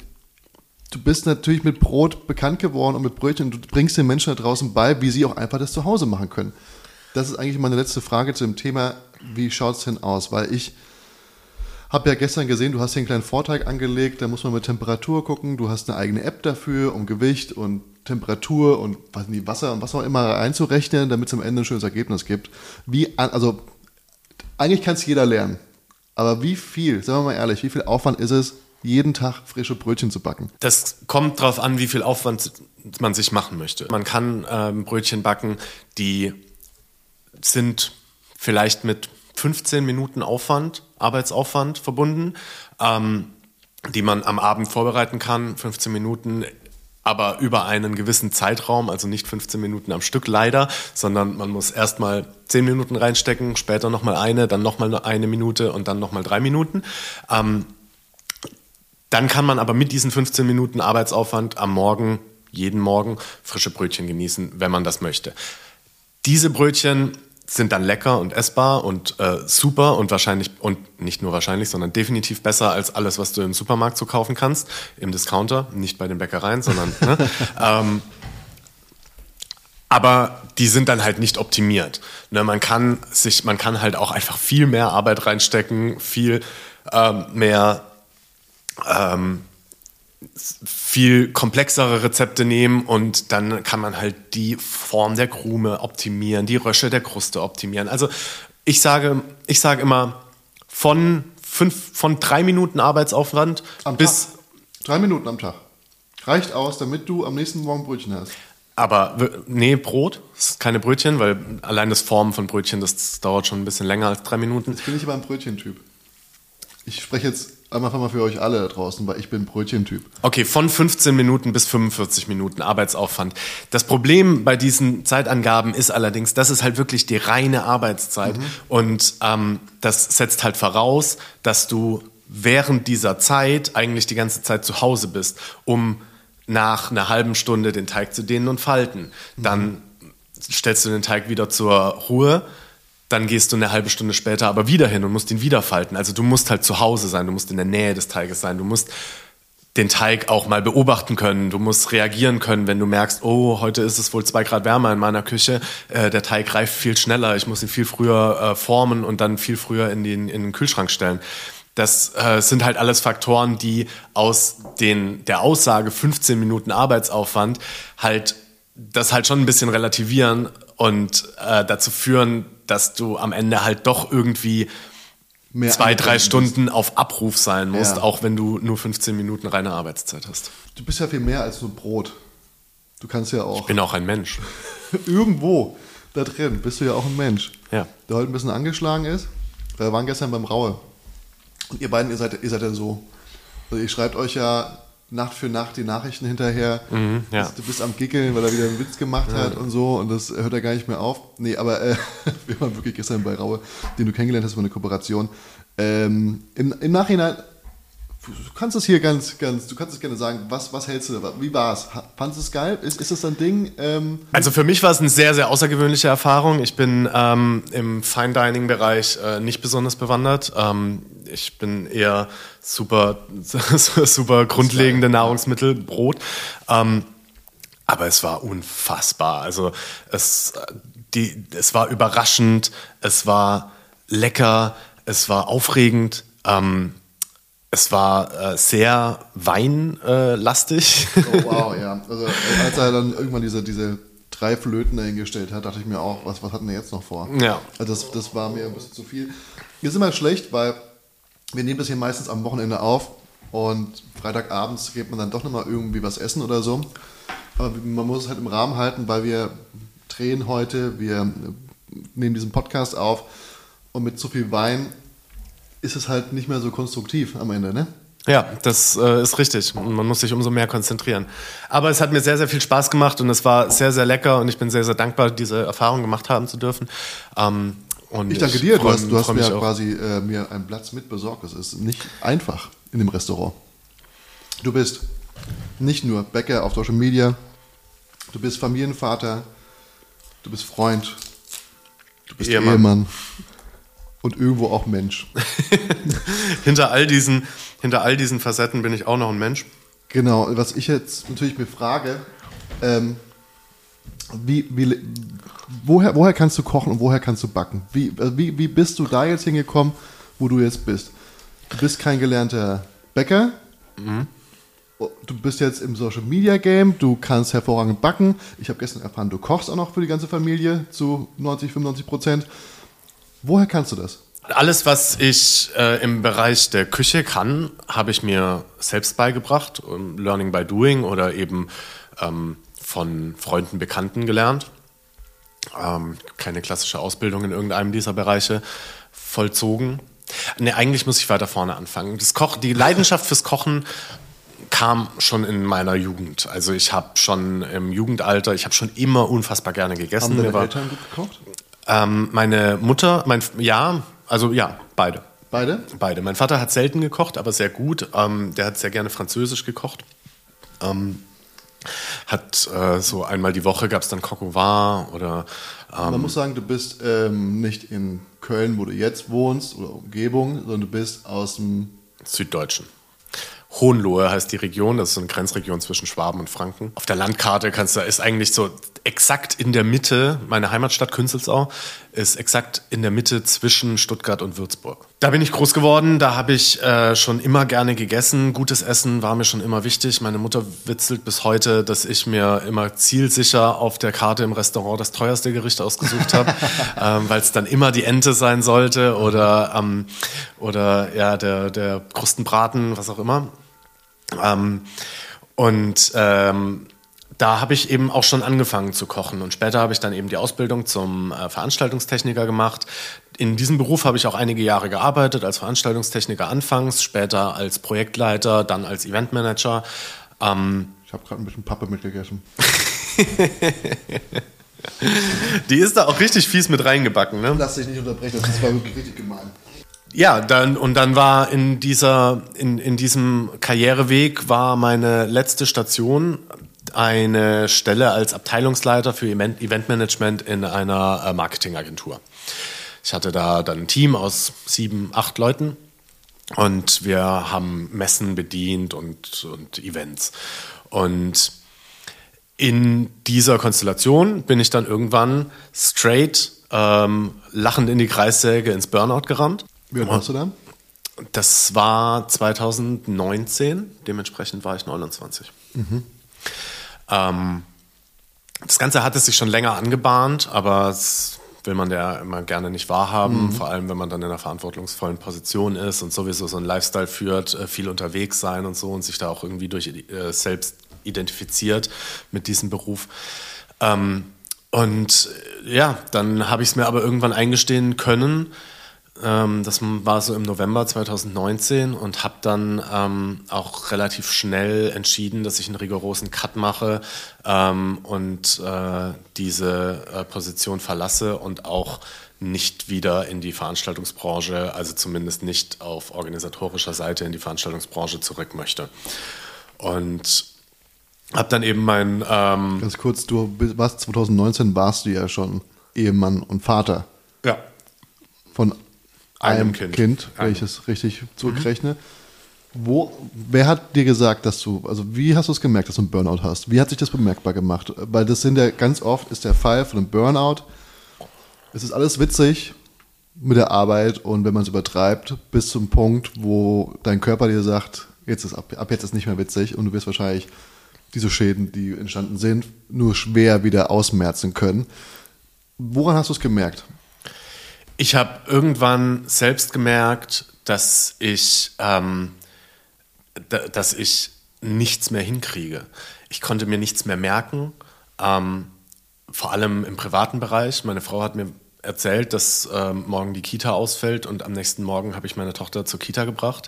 du bist natürlich mit Brot bekannt geworden und mit Brötchen. Du bringst den Menschen da draußen bei, wie sie auch einfach das zu Hause machen können. Das ist eigentlich meine letzte Frage zu dem Thema, wie schaut es denn aus? Weil ich habe ja gestern gesehen, du hast hier einen kleinen Vorteig angelegt, da muss man mit Temperatur gucken. Du hast eine eigene App dafür, um Gewicht und Temperatur und Wasser und was auch immer einzurechnen, damit es am Ende ein schönes Ergebnis gibt. Also eigentlich kann es jeder lernen, aber wie viel, sagen wir mal ehrlich, wie viel Aufwand ist es, jeden Tag frische Brötchen zu backen? Das kommt drauf an, wie viel Aufwand man sich machen möchte. Man kann Brötchen backen, die sind vielleicht mit 15 Minuten Arbeitsaufwand verbunden, die man am Abend vorbereiten kann, 15 Minuten aber über einen gewissen Zeitraum, also nicht 15 Minuten am Stück leider, sondern man muss erstmal 10 Minuten reinstecken, später nochmal eine, dann nochmal eine Minute und dann nochmal 3 Minuten. Dann kann man aber mit diesen 15 Minuten Arbeitsaufwand am Morgen, jeden Morgen, frische Brötchen genießen, wenn man das möchte. Diese Brötchen sind dann lecker und essbar und super und wahrscheinlich, und nicht nur wahrscheinlich, sondern definitiv besser als alles, was du im Supermarkt so kaufen kannst, im Discounter, nicht bei den Bäckereien, sondern... ne? Aber die sind dann halt nicht optimiert. Ne, man kann halt auch einfach viel mehr Arbeit reinstecken, viel komplexere Rezepte nehmen und dann kann man halt die Form der Krume optimieren, die Rösche der Kruste optimieren. Also ich sage immer, von 3 Minuten Arbeitsaufwand am bis... Tag. 3 Minuten am Tag. Reicht aus, damit du am nächsten Morgen Brötchen hast. Aber nee, Brot, keine Brötchen, weil allein das Formen von Brötchen, das dauert schon ein bisschen länger als 3 Minuten. Jetzt bin ich aber ein Brötchentyp. Ich spreche jetzt einfach mal für euch alle da draußen, weil ich bin Brötchentyp. Okay, von 15 Minuten bis 45 Minuten Arbeitsaufwand. Das Problem bei diesen Zeitangaben ist allerdings, das ist halt wirklich die reine Arbeitszeit. Und das setzt halt voraus, dass du während dieser Zeit eigentlich die ganze Zeit zu Hause bist, um nach einer halben Stunde den Teig zu dehnen und falten. Dann stellst du den Teig wieder zur Ruhe. Dann gehst du eine halbe Stunde später aber wieder hin und musst ihn wieder falten. Also du musst halt zu Hause sein, du musst in der Nähe des Teiges sein, du musst den Teig auch mal beobachten können, du musst reagieren können, wenn du merkst, oh, heute ist es wohl 2 Grad wärmer in meiner Küche, der Teig reift viel schneller, ich muss ihn viel früher formen und dann viel früher in den Kühlschrank stellen. Das sind halt alles Faktoren, die aus der Aussage 15 Minuten Arbeitsaufwand halt das halt schon ein bisschen relativieren und dazu führen, dass du am Ende halt doch irgendwie mehr 2-3 Stunden auf Abruf sein musst, ja, auch wenn du nur 15 Minuten reine Arbeitszeit hast. Du bist ja viel mehr als nur Brot. Du kannst ja auch... Ich bin auch ein Mensch. Irgendwo da drin bist du ja auch ein Mensch. Ja. Der heute ein bisschen angeschlagen ist. Wir waren gestern beim Raue. Und ihr beiden, ihr seid ja so. Also ihr schreibt euch ja Nacht für Nacht die Nachrichten hinterher. Mhm, ja. Du bist am Gickeln, weil er wieder einen Witz gemacht hat und so. Und das hört er gar nicht mehr auf. Nee, aber wir waren wirklich gestern bei Raue, den du kennengelernt hast, war eine Kooperation. Im Nachhinein, du kannst es gerne sagen, was hältst du da? Wie war's? Fandest du es geil? Ist das ein Ding? Also für mich war es eine sehr, sehr außergewöhnliche Erfahrung. Ich bin im Fine-Dining-Bereich nicht besonders bewandert. Ich bin eher super grundlegende Nahrungsmittel, Brot. Aber es war unfassbar. Also es war überraschend, es war lecker, es war aufregend. Es war sehr weinlastig. Oh wow, ja. Also als er dann irgendwann diese 3 Flöten dahingestellt hat, dachte ich mir auch, was hat denn er jetzt noch vor? Ja. Also das war mir ein bisschen zu viel. Mir ist immer schlecht, weil wir nehmen das hier meistens am Wochenende auf und Freitagabends geht man dann doch nochmal irgendwie was essen oder so. Aber man muss es halt im Rahmen halten, weil wir drehen heute, wir nehmen diesen Podcast auf und mit zu viel Wein ist es halt nicht mehr so konstruktiv am Ende, ne? Ja, das ist richtig. Man muss sich umso mehr konzentrieren. Aber es hat mir sehr, sehr viel Spaß gemacht und es war sehr, sehr lecker und ich bin sehr, sehr dankbar, diese Erfahrung gemacht haben zu dürfen. Und ich danke dir. Du hast mir auch quasi mir einen Platz mitbesorgt. Es ist nicht einfach in dem Restaurant. Du bist nicht nur Bäcker auf Social Media, du bist Familienvater, du bist Freund, du bist Ehemann. Und irgendwo auch Mensch. hinter all diesen Facetten bin ich auch noch ein Mensch. Genau, was ich jetzt natürlich mir frage, woher kannst du kochen und woher kannst du backen? Wie bist du da jetzt hingekommen, wo du jetzt bist? Du bist kein gelernter Bäcker, du bist jetzt im Social Media Game, du kannst hervorragend backen. Ich habe gestern erfahren, du kochst auch noch für die ganze Familie zu 90-95%. Woher kannst du das? Alles, was ich im Bereich der Küche kann, habe ich mir selbst beigebracht. Learning by doing oder eben von Freunden, Bekannten gelernt. Keine klassische Ausbildung in irgendeinem dieser Bereiche vollzogen. Nee, eigentlich muss ich weiter vorne anfangen. Die Leidenschaft fürs Kochen kam schon in meiner Jugend. Also ich habe schon im Jugendalter, ich habe schon immer unfassbar gerne gegessen. Haben deine Eltern gut gekocht? Meine Mutter, beide. Beide? Beide. Mein Vater hat selten gekocht, aber sehr gut. Der hat sehr gerne französisch gekocht. So einmal die Woche gab es dann Coq au vin oder... Man muss sagen, du bist nicht in Köln, wo du jetzt wohnst oder Umgebung, sondern du bist aus dem... Süddeutschen. Hohenlohe heißt die Region, das ist eine Grenzregion zwischen Schwaben und Franken. Auf der Landkarte ist eigentlich so exakt in der Mitte, meine Heimatstadt Künzelsau, ist exakt in der Mitte zwischen Stuttgart und Würzburg. Da bin ich groß geworden, da habe ich schon immer gerne gegessen. Gutes Essen war mir schon immer wichtig. Meine Mutter witzelt bis heute, dass ich mir immer zielsicher auf der Karte im Restaurant das teuerste Gericht ausgesucht habe, weil es dann immer die Ente sein sollte oder der Krustenbraten, was auch immer. Da habe ich eben auch schon angefangen zu kochen und später habe ich dann eben die Ausbildung zum Veranstaltungstechniker gemacht. In diesem Beruf habe ich auch einige Jahre gearbeitet, als Veranstaltungstechniker anfangs, später als Projektleiter, dann als Eventmanager. Ich habe gerade ein bisschen Pappe mitgegessen. Die ist da auch richtig fies mit reingebacken, ne? Lass dich nicht unterbrechen, das war wirklich richtig gemein. Ja, dann war in diesem Karriereweg war meine letzte Station eine Stelle als Abteilungsleiter für Eventmanagement in einer Marketingagentur. Ich hatte da dann ein Team aus 7, 8 Leuten und wir haben Messen bedient und Events. Und in dieser Konstellation bin ich dann irgendwann straight lachend in die Kreissäge ins Burnout gerannt. Wie alt warst du da? Das war 2019, dementsprechend war ich 29. Mhm. Das Ganze hatte sich schon länger angebahnt, aber das will man ja immer gerne nicht wahrhaben, vor allem wenn man dann in einer verantwortungsvollen Position ist und sowieso so einen Lifestyle führt, viel unterwegs sein und so und sich da auch irgendwie durch selbst identifiziert mit diesem Beruf. Dann habe ich es mir aber irgendwann eingestehen können, Das war so im November 2019 und habe dann auch relativ schnell entschieden, dass ich einen rigorosen Cut mache und diese Position verlasse und auch nicht wieder in die Veranstaltungsbranche, also zumindest nicht auf organisatorischer Seite in die Veranstaltungsbranche zurück möchte. Und habe dann eben mein... Ganz kurz, du warst 2019, warst du ja schon Ehemann und Vater. Ja. Von einem Kind, wenn ich es richtig zurückrechne. Wer hat dir gesagt, dass du, also wie hast du es gemerkt, dass du einen Burnout hast? Wie hat sich das bemerkbar gemacht? Weil das sind ja ganz oft, ist der Fall von einem Burnout, es ist alles witzig mit der Arbeit und wenn man es übertreibt, bis zum Punkt, wo dein Körper dir sagt, jetzt ist ab jetzt ist nicht mehr witzig und du wirst wahrscheinlich diese Schäden, die entstanden sind, nur schwer wieder ausmerzen können. Woran hast du es gemerkt? Ich habe irgendwann selbst gemerkt, dass ich nichts mehr hinkriege. Ich konnte mir nichts mehr merken, vor allem im privaten Bereich. Meine Frau hat mir erzählt, dass morgen die Kita ausfällt und am nächsten Morgen habe ich meine Tochter zur Kita gebracht,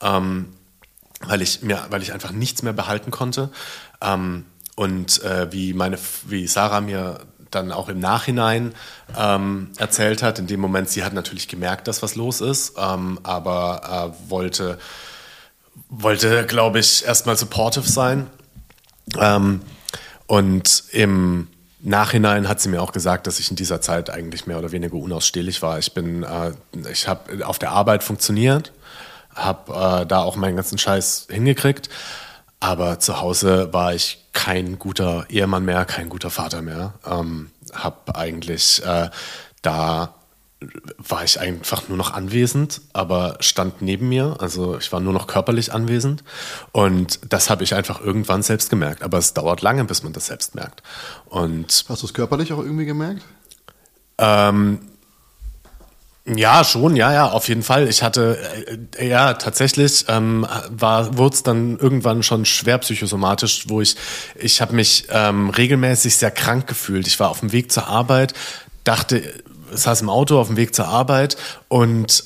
weil ich einfach nichts mehr behalten konnte. Wie Sarah mir dann auch im Nachhinein erzählt hat, in dem Moment, sie hat natürlich gemerkt, dass was los ist, aber wollte, glaube ich, erstmal supportive sein. Und im Nachhinein hat sie mir auch gesagt, dass ich in dieser Zeit eigentlich mehr oder weniger unausstehlich war. Ich habe auf der Arbeit funktioniert, habe da auch meinen ganzen Scheiß hingekriegt, aber zu Hause war ich kein guter Ehemann mehr, kein guter Vater mehr. Da war ich einfach nur noch anwesend, aber stand neben mir. Also ich war nur noch körperlich anwesend. Und das habe ich einfach irgendwann selbst gemerkt. Aber es dauert lange, bis man das selbst merkt. Und hast du es körperlich auch irgendwie gemerkt? Ja, schon, ja, auf jeden Fall. Ich hatte, tatsächlich wurde es dann irgendwann schon schwer psychosomatisch, wo ich habe mich regelmäßig sehr krank gefühlt. Ich war auf dem Weg zur Arbeit, saß im Auto auf dem Weg zur Arbeit und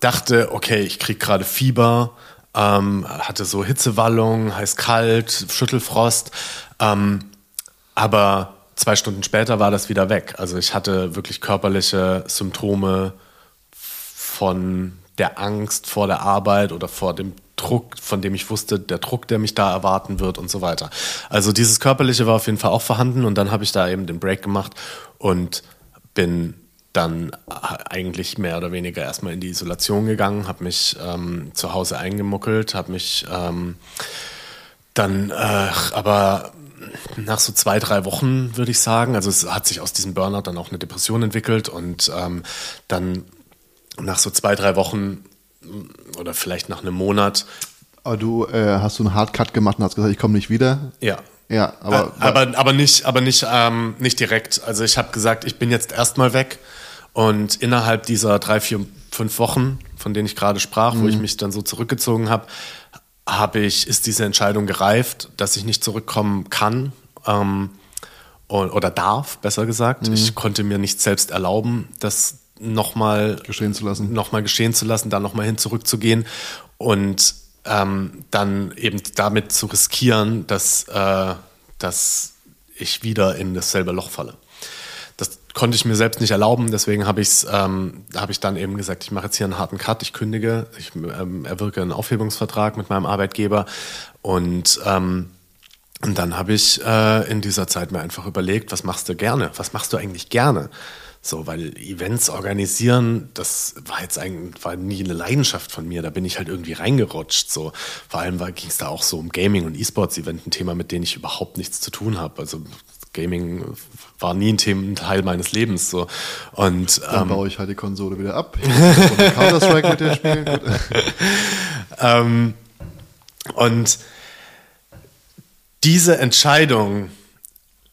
dachte, okay, ich kriege gerade Fieber, hatte so Hitzewallung, heiß-kalt, Schüttelfrost, aber 2 Stunden später war das wieder weg. Also ich hatte wirklich körperliche Symptome von der Angst vor der Arbeit oder vor dem Druck, von dem ich wusste, der Druck, der mich da erwarten wird und so weiter. Also dieses Körperliche war auf jeden Fall auch vorhanden und dann habe ich da eben den Break gemacht und bin dann eigentlich mehr oder weniger erstmal in die Isolation gegangen, habe mich zu Hause eingemuckelt, habe mich aber nach so 2-3 Wochen, würde ich sagen, also es hat sich aus diesem Burnout dann auch eine Depression entwickelt und dann nach so 2-3 Wochen oder vielleicht nach einem Monat. Aber du hast so einen Hardcut gemacht und hast gesagt, ich komme nicht wieder? Ja. Ja, aber nicht direkt. Also ich habe gesagt, ich bin jetzt erstmal weg und innerhalb dieser 3-5 Wochen, von denen ich gerade sprach, wo ich mich dann so zurückgezogen habe, ist diese Entscheidung gereift, dass ich nicht zurückkommen kann oder darf, besser gesagt. Ich konnte mir nicht selbst erlauben, das nochmal geschehen zu lassen, da nochmal hin zurückzugehen und dann eben damit zu riskieren, dass ich wieder in dasselbe Loch falle. Das konnte ich mir selbst nicht erlauben, deswegen habe ich dann eben gesagt, ich mache jetzt hier einen harten Cut, ich kündige, ich erwirke einen Aufhebungsvertrag mit meinem Arbeitgeber und dann habe ich in dieser Zeit mir einfach überlegt, was machst du eigentlich gerne? So, weil Events organisieren, das war jetzt eigentlich nie eine Leidenschaft von mir, da bin ich halt irgendwie reingerutscht. So. Vor allem ging es da auch so um Gaming- und E-Sports-Event, ein Thema, mit denen ich überhaupt nichts zu tun habe, also Gaming war nie ein Teil meines Lebens. So. Und dann baue ich halt die Konsole wieder ab. Counter-Strike mit dir spielen. Und diese Entscheidung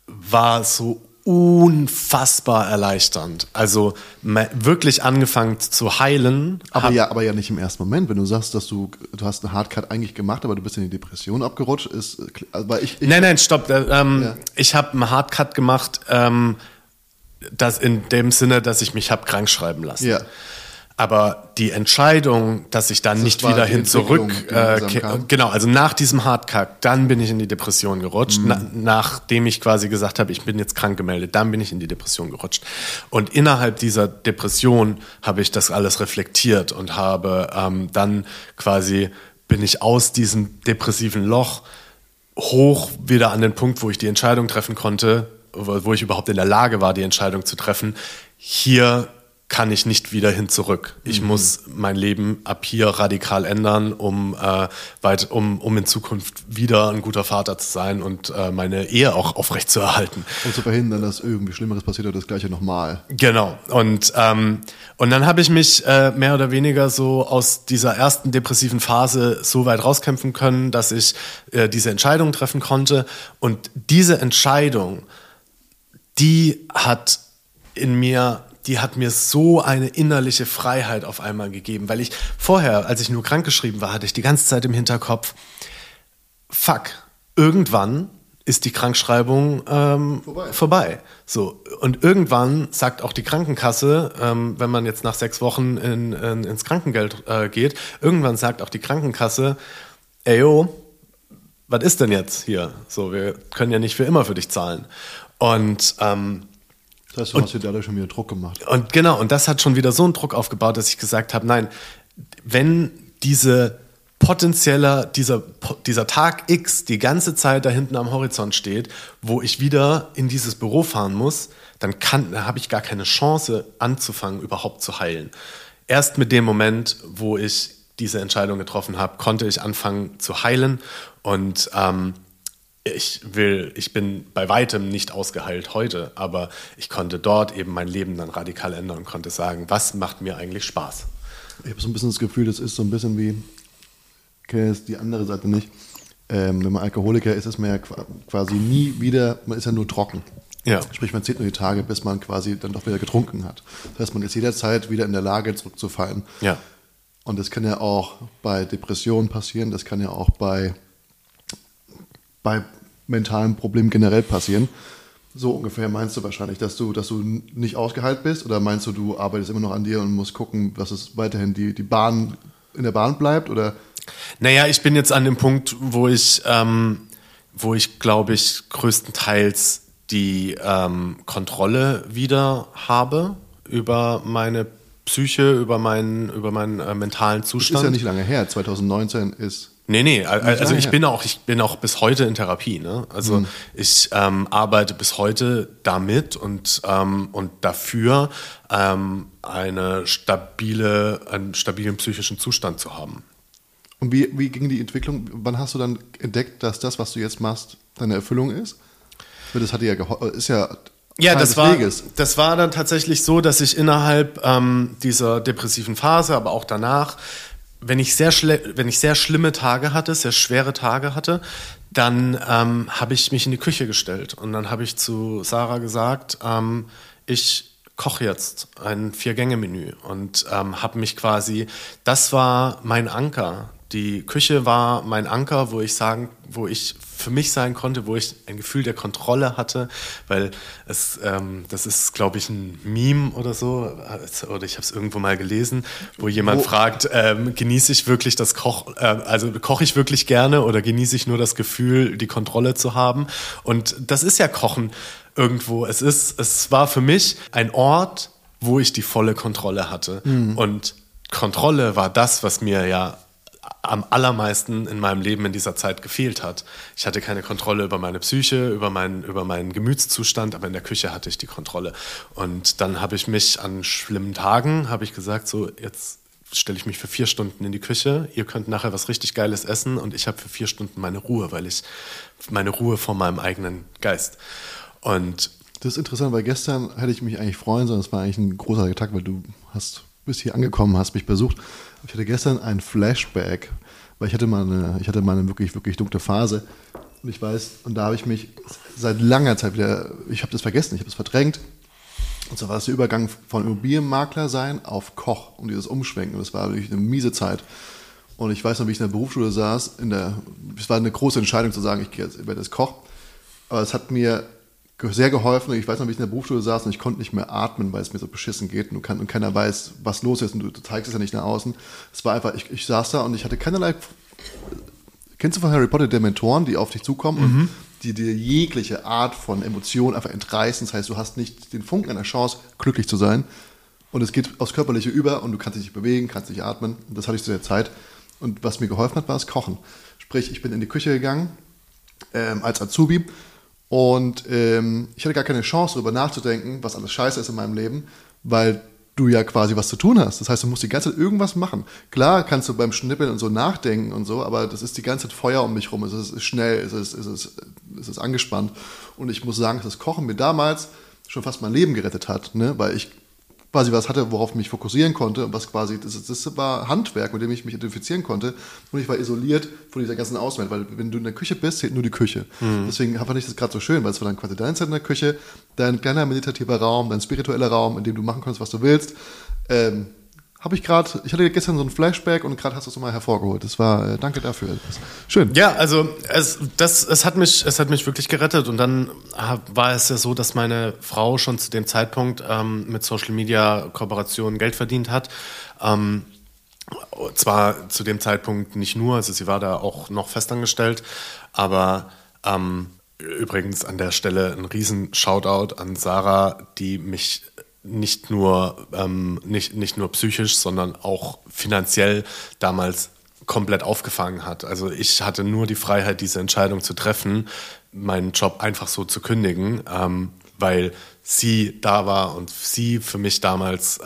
war so unfassbar erleichternd. Also wirklich angefangen zu heilen. Aber ja nicht im ersten Moment. Wenn du sagst, dass du hast einen Hardcut eigentlich gemacht, aber du bist in die Depression abgerutscht, ist. Aber ich stopp. Ich habe einen Hardcut gemacht, das in dem Sinne, dass ich mich habe krank schreiben lassen. Ja. Aber die Entscheidung, dass ich dann nicht wieder hin zurück, genau, also nach diesem Hardcut, dann bin ich in die Depression gerutscht. Mhm. Nachdem ich quasi gesagt habe, ich bin jetzt krank gemeldet, dann bin ich in die Depression gerutscht. Und innerhalb dieser Depression habe ich das alles reflektiert und habe dann quasi, bin ich aus diesem depressiven Loch hoch wieder an den Punkt, wo ich die Entscheidung treffen konnte, wo ich überhaupt in der Lage war, die Entscheidung zu treffen, hier kann ich nicht wieder hin zurück. Ich muss mein Leben ab hier radikal ändern, um in Zukunft wieder ein guter Vater zu sein und meine Ehe auch aufrecht zu erhalten. Und zu verhindern, dass irgendwie Schlimmeres passiert oder das Gleiche nochmal. Genau. Und dann habe ich mich mehr oder weniger so aus dieser ersten depressiven Phase so weit rauskämpfen können, dass ich diese Entscheidung treffen konnte. Und diese Entscheidung, die hat mir so eine innerliche Freiheit auf einmal gegeben, weil ich vorher, als ich nur krankgeschrieben war, hatte ich die ganze Zeit im Hinterkopf, fuck, irgendwann ist die Krankschreibung vorbei. So. Und irgendwann sagt auch die Krankenkasse, wenn man jetzt nach 6 Wochen ins Krankengeld geht, irgendwann sagt auch die Krankenkasse, ey yo, was ist denn jetzt hier? So, wir können ja nicht für immer für dich zahlen. Und das heißt, du hast dir dadurch schon wieder Druck gemacht. Und genau, und das hat schon wieder so einen Druck aufgebaut, dass ich gesagt habe, nein, wenn dieser Tag X die ganze Zeit da hinten am Horizont steht, wo ich wieder in dieses Büro fahren muss, dann habe ich gar keine Chance anzufangen, überhaupt zu heilen. Erst mit dem Moment, wo ich diese Entscheidung getroffen habe, konnte ich anfangen zu heilen und ich bin bei weitem nicht ausgeheilt heute, aber ich konnte dort eben mein Leben dann radikal ändern und konnte sagen, was macht mir eigentlich Spaß? Ich habe so ein bisschen das Gefühl, das ist so ein bisschen wie, ich kenne jetzt die andere Seite nicht, wenn man Alkoholiker ist, ist man ja quasi nie wieder, man ist ja nur trocken. Ja. Sprich, man zählt nur die Tage, bis man quasi dann doch wieder getrunken hat. Das heißt, man ist jederzeit wieder in der Lage, zurückzufallen. Ja. Und das kann ja auch bei Depressionen passieren, das kann ja auch bei mentalen Problemen generell passieren. So ungefähr meinst du wahrscheinlich, dass du nicht ausgeheilt bist, oder meinst du, du arbeitest immer noch an dir und musst gucken, dass es weiterhin in der Bahn bleibt, oder? Naja, ich bin jetzt an dem Punkt, wo ich glaube ich größtenteils die Kontrolle wieder habe über meine Psyche, über meinen mentalen Zustand. Das ist ja nicht lange her, 2019 ist... Nee, also ich bin auch bis heute in Therapie, ne? Also ich arbeite bis heute damit und dafür einen stabilen psychischen Zustand zu haben. Und wie ging die Entwicklung? Wann hast du dann entdeckt, dass das, was du jetzt machst, deine Erfüllung ist? Weil das hatte ja das war dann tatsächlich so, dass ich innerhalb dieser depressiven Phase, aber auch danach, sehr schwere Tage hatte, dann habe ich mich in die Küche gestellt. Und dann habe ich zu Sarah gesagt, ich koche jetzt ein 4-Gänge-Menü. Und habe mich quasi, das war mein Anker. Die Küche war mein Anker, wo ich für mich sein konnte, wo ich ein Gefühl der Kontrolle hatte, weil es, das ist, glaube ich, ein Meme oder so, oder ich habe es irgendwo mal gelesen, wo jemand fragt, genieße ich wirklich das koche ich wirklich gerne oder genieße ich nur das Gefühl, die Kontrolle zu haben? Und das ist ja Kochen irgendwo. Es war für mich ein Ort, wo ich die volle Kontrolle hatte. Mhm. Und Kontrolle war das, was mir ja am allermeisten in meinem Leben in dieser Zeit gefehlt hat. Ich hatte keine Kontrolle über meine Psyche, über meinen Gemütszustand, aber in der Küche hatte ich die Kontrolle. Und dann habe ich mich an schlimmen Tagen, habe ich gesagt, so, jetzt stelle ich mich für 4 Stunden in die Küche, ihr könnt nachher was richtig Geiles essen und ich habe für 4 Stunden meine Ruhe, weil ich meine Ruhe vor meinem eigenen Geist. Und das ist interessant, weil gestern hätte ich mich eigentlich freuen sollen, es war eigentlich ein großartiger Tag, weil du bist hier angekommen, hast mich besucht. Ich hatte gestern ein Flashback, weil ich hatte mal eine wirklich, wirklich dunkle Phase. Und ich weiß, und da habe ich mich seit langer Zeit wieder, ich habe das vergessen, ich habe es verdrängt. Und so war es der Übergang von Immobilienmakler sein auf Koch und dieses Umschwenken. Und das war wirklich eine miese Zeit. Und ich weiß noch, wie ich in der Berufsschule saß, es war eine große Entscheidung zu sagen, ich werde jetzt Koch. Aber es hat mir sehr geholfen. Ich weiß noch, wie ich in der Berufsschule saß und ich konnte nicht mehr atmen, weil es mir so beschissen geht und keiner weiß, was los ist und du zeigst es ja nicht nach außen. Es war einfach, ich saß da und ich hatte keinerlei... Kennst du von Harry Potter Dementoren, die auf dich zukommen und die dir jegliche Art von Emotion einfach entreißen? Das heißt, du hast nicht den Funken einer Chance, glücklich zu sein. Und es geht aufs Körperliche über und du kannst dich nicht bewegen, kannst nicht atmen. Und das hatte ich zu der Zeit. Und was mir geholfen hat, war das Kochen. Sprich, ich bin in die Küche gegangen als Azubi und ich hatte gar keine Chance, darüber nachzudenken, was alles scheiße ist in meinem Leben, weil du ja quasi was zu tun hast. Das heißt, du musst die ganze Zeit irgendwas machen. Klar kannst du beim Schnippeln und so nachdenken und so, aber das ist die ganze Zeit Feuer um mich rum. Es ist schnell, es ist angespannt. Und ich muss sagen, dass das Kochen mir damals schon fast mein Leben gerettet hat, ne? Weil ich quasi was hatte, worauf ich mich fokussieren konnte und was quasi, das war Handwerk, mit dem ich mich identifizieren konnte und ich war isoliert von dieser ganzen Außenwelt, weil wenn du in der Küche bist, zählt nur die Küche. Mhm. Deswegen fand ich das gerade so schön, weil es war dann quasi deine Zeit in der Küche, dein kleiner meditativer Raum, dein spiritueller Raum, in dem du machen kannst, was du willst. Ich hatte gestern so ein Flashback und gerade hast du es nochmal hervorgeholt. Das war, danke dafür. Schön. Ja, also es hat mich wirklich gerettet und dann war es ja so, dass meine Frau schon zu dem Zeitpunkt mit Social Media Kooperationen Geld verdient hat. Zwar zu dem Zeitpunkt nicht nur, also sie war da auch noch festangestellt, aber übrigens an der Stelle ein riesen Shoutout an Sarah, die mich nicht nur psychisch, sondern auch finanziell damals komplett aufgefangen hat. Also ich hatte nur die Freiheit, diese Entscheidung zu treffen, meinen Job einfach so zu kündigen, weil sie da war und sie für mich damals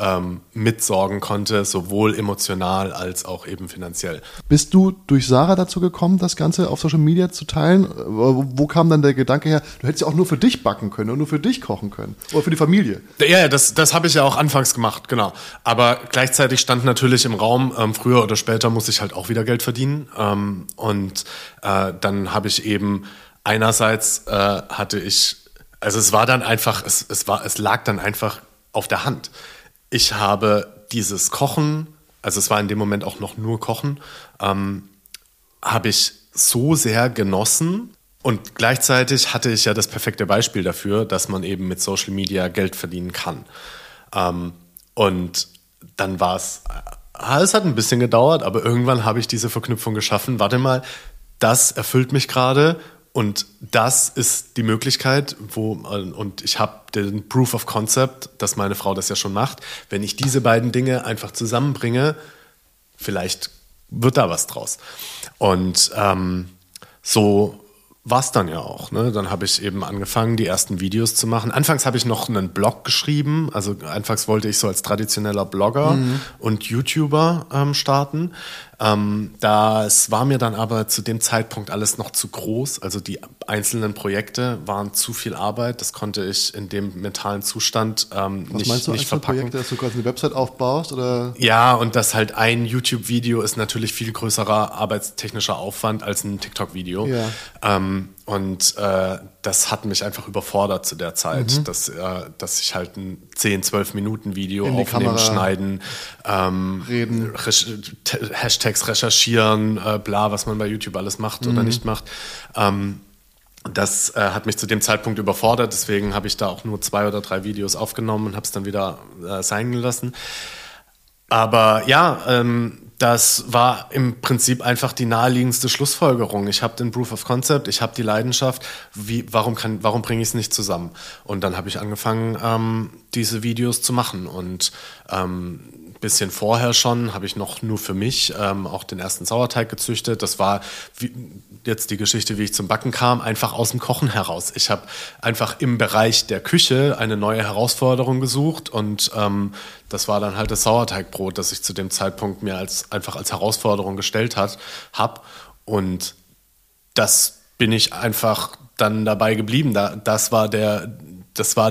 mitsorgen konnte, sowohl emotional als auch eben finanziell. Bist du durch Sarah dazu gekommen, das Ganze auf Social Media zu teilen? Wo kam dann der Gedanke her, du hättest ja auch nur für dich backen können und nur für dich kochen können oder für die Familie? Ja, das habe ich ja auch anfangs gemacht, genau. Aber gleichzeitig stand natürlich im Raum, früher oder später muss ich halt auch wieder Geld verdienen. Dann habe ich eben einerseits also es lag dann einfach auf der Hand. Ich habe dieses Kochen, also es war in dem Moment auch noch nur Kochen, habe ich so sehr genossen und gleichzeitig hatte ich ja das perfekte Beispiel dafür, dass man eben mit Social Media Geld verdienen kann. Und dann war es hat ein bisschen gedauert, aber irgendwann habe ich diese Verknüpfung geschaffen. Warte mal, das erfüllt mich gerade. Und das ist die Möglichkeit, und ich habe den Proof of Concept, dass meine Frau das ja schon macht. Wenn ich diese beiden Dinge einfach zusammenbringe, vielleicht wird da was draus. Und so war es dann ja auch, ne? Dann habe ich eben angefangen, die ersten Videos zu machen. Anfangs habe ich noch einen Blog geschrieben. Also anfangs wollte ich so als traditioneller Blogger und YouTuber starten. Das war mir dann aber zu dem Zeitpunkt alles noch zu groß. Also die einzelnen Projekte waren zu viel Arbeit. Das konnte ich in dem mentalen Zustand nicht verpacken. Was meinst du, einzelne Projekte, dass du quasi eine Website aufbaust? Oder? Ja, und das halt ein YouTube-Video ist natürlich viel größerer arbeitstechnischer Aufwand als ein TikTok-Video. Ja. Das hat mich einfach überfordert zu der Zeit, dass ich halt ein 10-, 12-Minuten-Video aufnehmen, schneiden, reden, Hashtags recherchieren, bla, was man bei YouTube alles macht oder nicht macht. Das hat mich zu dem Zeitpunkt überfordert, deswegen habe ich da auch nur 2 oder 3 Videos aufgenommen und habe es dann wieder sein gelassen. Aber ja, das war im Prinzip einfach die naheliegendste Schlussfolgerung. Ich habe den Proof of Concept, ich habe die Leidenschaft. Warum bringe ich es nicht zusammen? Und dann habe ich angefangen, diese Videos zu machen. Und ein bisschen vorher schon habe ich noch nur für mich auch den ersten Sauerteig gezüchtet. Das war jetzt die Geschichte, wie ich zum Backen kam, einfach aus dem Kochen heraus. Ich habe einfach im Bereich der Küche eine neue Herausforderung gesucht und das war dann halt das Sauerteigbrot, das ich zu dem Zeitpunkt mir einfach als Herausforderung gestellt habe. Und das bin ich einfach dann dabei geblieben. Das war der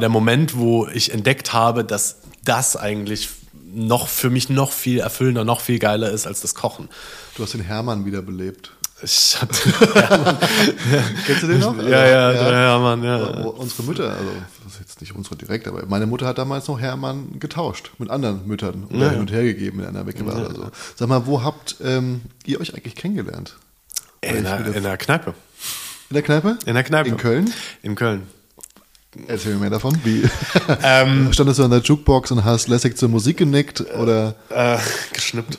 Moment, wo ich entdeckt habe, dass das eigentlich noch für mich noch viel erfüllender, noch viel geiler ist als das Kochen. Du hast den Hermann wiederbelebt. Ich hatte Hermann. Kennst du den noch? Ja, der Hermann, ja. Unsere Mütter, also das ist jetzt nicht unsere direkt, aber meine Mutter hat damals noch Hermann getauscht mit anderen Müttern oder hin und her gegeben, wenn einer weg war oder so. Sag mal, wo habt ihr euch eigentlich kennengelernt? In der Kneipe. In der Kneipe? In der Kneipe. In Köln? In Köln. Erzähl mir mehr davon. Wie? Standest du an der Jukebox und hast lässig zur Musik genickt oder geschnippt?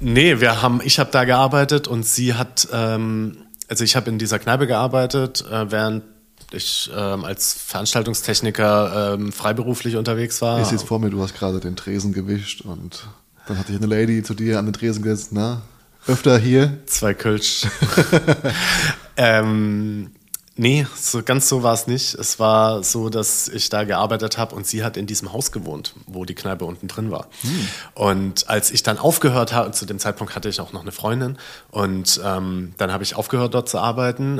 Nee, ich habe da gearbeitet und sie hat, also ich habe in dieser Kneipe gearbeitet, während ich als Veranstaltungstechniker freiberuflich unterwegs war. Ich sehe es vor mir, du hast gerade den Tresen gewischt und dann hatte ich eine Lady zu dir an den Tresen gesetzt, na, öfter hier? 2 Kölsch. Nee, so ganz so war es nicht. Es war so, dass ich da gearbeitet habe und sie hat in diesem Haus gewohnt, wo die Kneipe unten drin war. Und als ich dann aufgehört habe, zu dem Zeitpunkt hatte ich auch noch eine Freundin und dann habe ich aufgehört, dort zu arbeiten.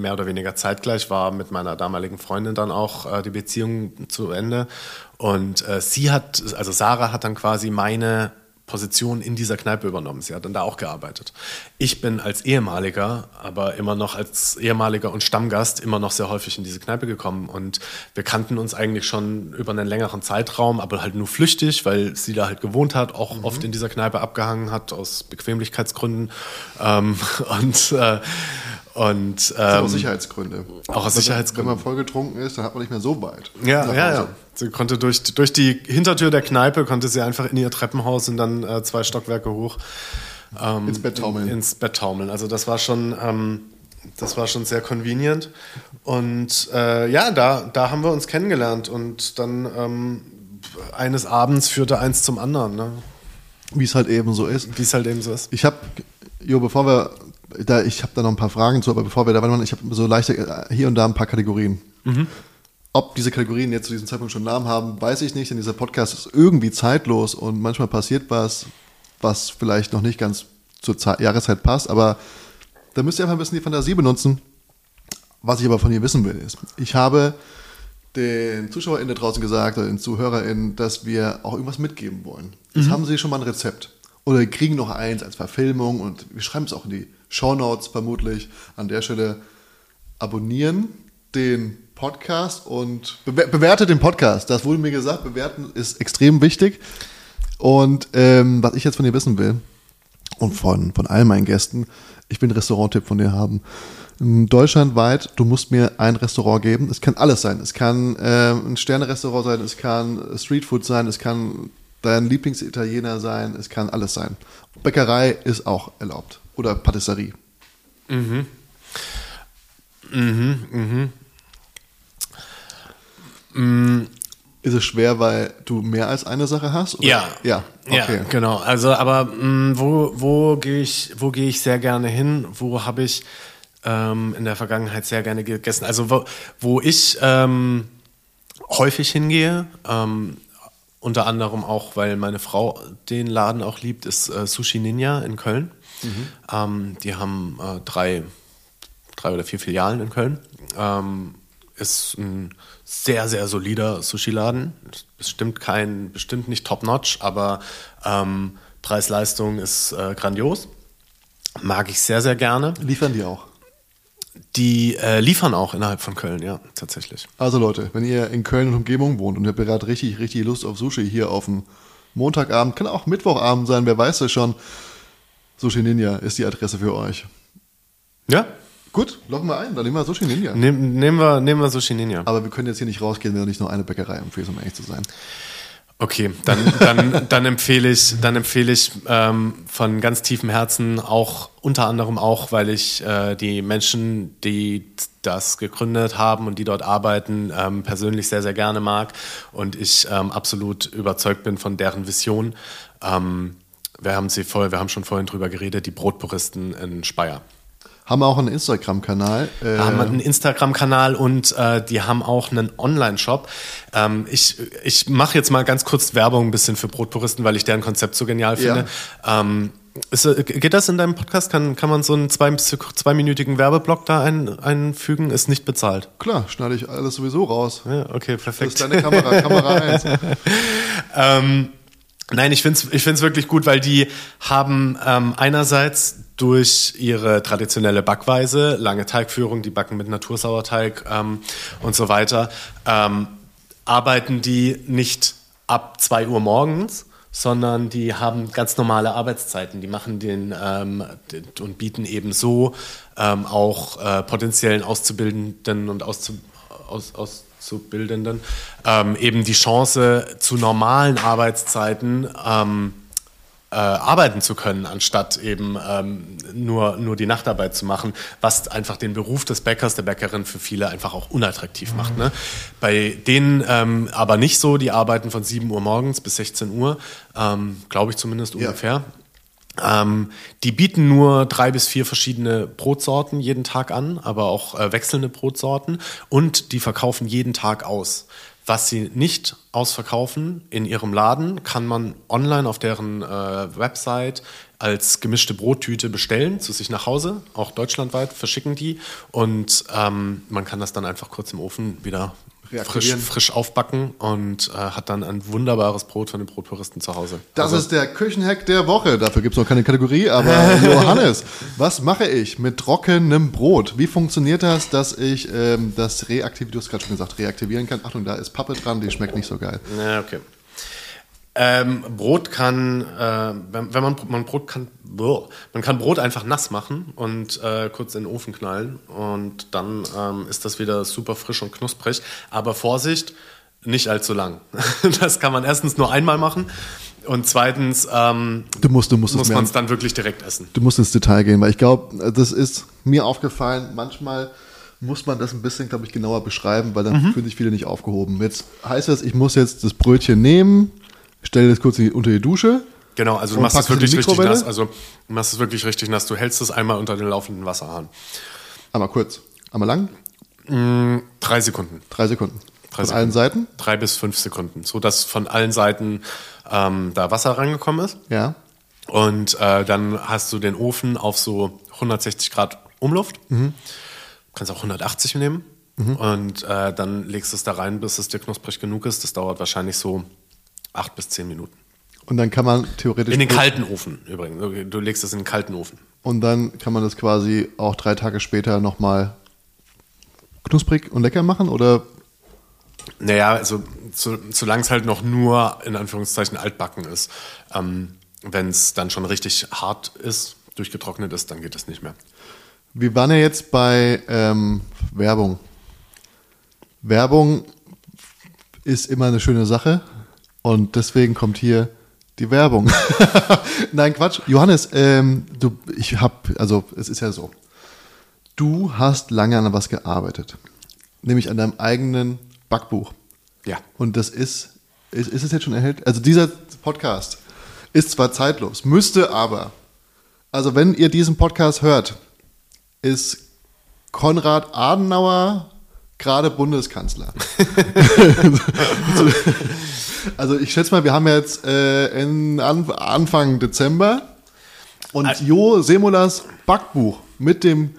Mehr oder weniger zeitgleich war mit meiner damaligen Freundin dann auch die Beziehung zu Ende. Und sie hat, also Sarah hat dann quasi meine Position in dieser Kneipe übernommen. Sie hat dann da auch gearbeitet. Ich bin als Ehemaliger, aber immer noch als Ehemaliger und Stammgast immer noch sehr häufig in diese Kneipe gekommen und wir kannten uns eigentlich schon über einen längeren Zeitraum, aber halt nur flüchtig, weil sie da halt gewohnt hat, auch oft in dieser Kneipe abgehangen hat, aus Bequemlichkeitsgründen und aus Sicherheitsgründen. Auch aus Sicherheitsgründen. Wenn man voll getrunken ist, dann hat man nicht mehr so weit. Ja. Sie konnte durch die Hintertür der Kneipe, konnte sie einfach in ihr Treppenhaus und dann 2 Stockwerke hoch ins Bett taumeln. Also das war schon sehr convenient. Und da haben wir uns kennengelernt und dann eines Abends führte eins zum anderen. Ne? Wie es halt eben so ist. Ich habe da noch ein paar Fragen zu, aber bevor wir da waren, ich habe so leichte hier und da ein paar Kategorien. Ob diese Kategorien jetzt zu diesem Zeitpunkt schon Namen haben, weiß ich nicht, denn dieser Podcast ist irgendwie zeitlos und manchmal passiert was vielleicht noch nicht ganz zur Jahreszeit passt, aber da müsst ihr einfach ein bisschen die Fantasie benutzen. Was ich aber von ihr wissen will, ist, ich habe den ZuschauerInnen draußen gesagt oder den ZuhörerInnen, dass wir auch irgendwas mitgeben wollen. Jetzt haben sie schon mal ein Rezept oder kriegen noch eins als Verfilmung und wir schreiben es auch in die Shownotes vermutlich. An der Stelle abonnieren den Podcast und bewertet den Podcast. Das wurde mir gesagt, bewerten ist extrem wichtig. Und was ich jetzt von dir wissen will und von all meinen Gästen, ich will einen Restaurant-Tipp von dir haben. Deutschlandweit, du musst mir ein Restaurant geben. Es kann alles sein. Es kann ein Sterne-Restaurant sein, es kann Streetfood sein, es kann dein Lieblingsitaliener sein, es kann alles sein. Bäckerei ist auch erlaubt. Oder Patisserie. Ist es schwer, weil du mehr als eine Sache hast? Oder? Ja. Okay. Ja, genau. Also, aber wo gehe ich sehr gerne hin? Wo habe ich in der Vergangenheit sehr gerne gegessen? Also wo ich häufig hingehe, unter anderem auch, weil meine Frau den Laden auch liebt, ist Sushi Ninja in Köln. Die haben 3 oder 4 Filialen in Köln. Ist ein sehr, sehr solider Sushi-Laden. Bestimmt nicht top-notch, aber Preis-Leistung ist grandios. Mag ich sehr, sehr gerne. Liefern die auch? Die liefern auch innerhalb von Köln, ja, tatsächlich. Also Leute, wenn ihr in Köln und Umgebung wohnt und ihr habt gerade richtig, richtig Lust auf Sushi hier auf dem Montagabend, kann auch Mittwochabend sein, wer weiß das schon. Sushi Ninja ist die Adresse für euch. Ja. Gut, loggen wir ein, dann nehmen wir Sushi Ninja. Nehmen wir Sushi Ninja. Aber wir können jetzt hier nicht rausgehen, wenn wir nicht nur eine Bäckerei empfehlen, um ehrlich zu sein. Okay, dann empfehle ich von ganz tiefem Herzen auch, unter anderem auch, weil ich die Menschen, die das gegründet haben und die dort arbeiten, persönlich sehr, sehr gerne mag und ich absolut überzeugt bin von deren Vision. Wir haben schon vorhin drüber geredet, die Brotpuristen in Speyer. Haben auch einen Instagram-Kanal. Haben einen Instagram-Kanal und die haben auch einen Online-Shop. Ich mache jetzt mal ganz kurz Werbung ein bisschen für Brotpuristen, weil ich deren Konzept so genial finde. Ja. Geht das in deinem Podcast? Kann man so einen 2-minütigen Werbeblock da einfügen? Ist nicht bezahlt. Klar, schneide ich alles sowieso raus. Ja, okay, perfekt. Das ist deine Kamera 1. Nein, ich find's wirklich gut, weil die haben einerseits durch ihre traditionelle Backweise, lange Teigführung, die backen mit Natursauerteig und so weiter, arbeiten die nicht ab 2 Uhr morgens, sondern die haben ganz normale Arbeitszeiten. Die machen und bieten eben so auch potenziellen Auszubildenden und Auszubildenden eben die Chance, zu normalen Arbeitszeiten arbeiten zu können, anstatt eben nur die Nachtarbeit zu machen, was einfach den Beruf des Bäckers, der Bäckerin für viele einfach auch unattraktiv macht. Ne? Bei denen aber nicht so, die arbeiten von 7 Uhr morgens bis 16 Uhr, glaube ich zumindest ungefähr. Die bieten nur 3 bis 4 verschiedene Brotsorten jeden Tag an, aber auch wechselnde Brotsorten, und die verkaufen jeden Tag aus. Was sie nicht ausverkaufen in ihrem Laden, kann man online auf deren Website als gemischte Brottüte bestellen, zu sich nach Hause, auch deutschlandweit verschicken die, und man kann das dann einfach kurz im Ofen wieder frisch aufbacken und hat dann ein wunderbares Brot von den Brotpuristen zu Hause. Das ist der Küchenhack der Woche. Dafür gibt es noch keine Kategorie, aber Johannes, was mache ich mit trockenem Brot? Wie funktioniert das, dass ich das reaktivieren kann? Achtung, da ist Pappe dran, die schmeckt nicht so geil. Na, okay. Brot kann, man kann Brot einfach nass machen und kurz in den Ofen knallen, und dann ist das wieder super frisch und knusprig. Aber Vorsicht, nicht allzu lang. Das kann man erstens nur einmal machen. Und zweitens muss man es dann wirklich direkt essen. Du musst ins Detail gehen, weil ich glaube, das ist mir aufgefallen, manchmal muss man das ein bisschen, glaube ich, genauer beschreiben, weil dann fühlen sich viele nicht aufgehoben. Jetzt heißt das, ich muss jetzt das Brötchen nehmen, stell das kurz unter die Dusche. Genau, also du machst es wirklich richtig nass. Du hältst es einmal unter den laufenden Wasserhahn. Einmal kurz. Einmal lang? 3 Sekunden. Von allen Seiten? 3 bis 5 Sekunden. So, dass von allen Seiten da Wasser reingekommen ist. Ja. Und dann hast du den Ofen auf so 160 Grad Umluft. Kannst auch 180 nehmen. Und dann legst du es da rein, bis es dir knusprig genug ist. Das dauert wahrscheinlich so 8 bis 10 Minuten. Und dann kann man theoretisch... In den kalten Ofen übrigens. Du legst es in den kalten Ofen. Und dann kann man das quasi auch 3 Tage später nochmal knusprig und lecker machen, oder? Naja, also solange es halt noch nur, in Anführungszeichen, altbacken ist. Wenn es dann schon richtig hart ist, durchgetrocknet ist, dann geht das nicht mehr. Wir waren ja jetzt bei Werbung. Werbung ist immer eine schöne Sache. Und deswegen kommt hier die Werbung. Nein, Quatsch. Johannes, es ist ja so. Du hast lange an was gearbeitet. Nämlich an deinem eigenen Backbuch. Ja. Und das ist es jetzt schon erhältlich? Also dieser Podcast ist zwar zeitlos, müsste aber, also wenn ihr diesen Podcast hört, ist Konrad Adenauer gerade Bundeskanzler. Also ich schätze mal, wir haben jetzt Anfang Dezember, und Jo Semolas Backbuch mit dem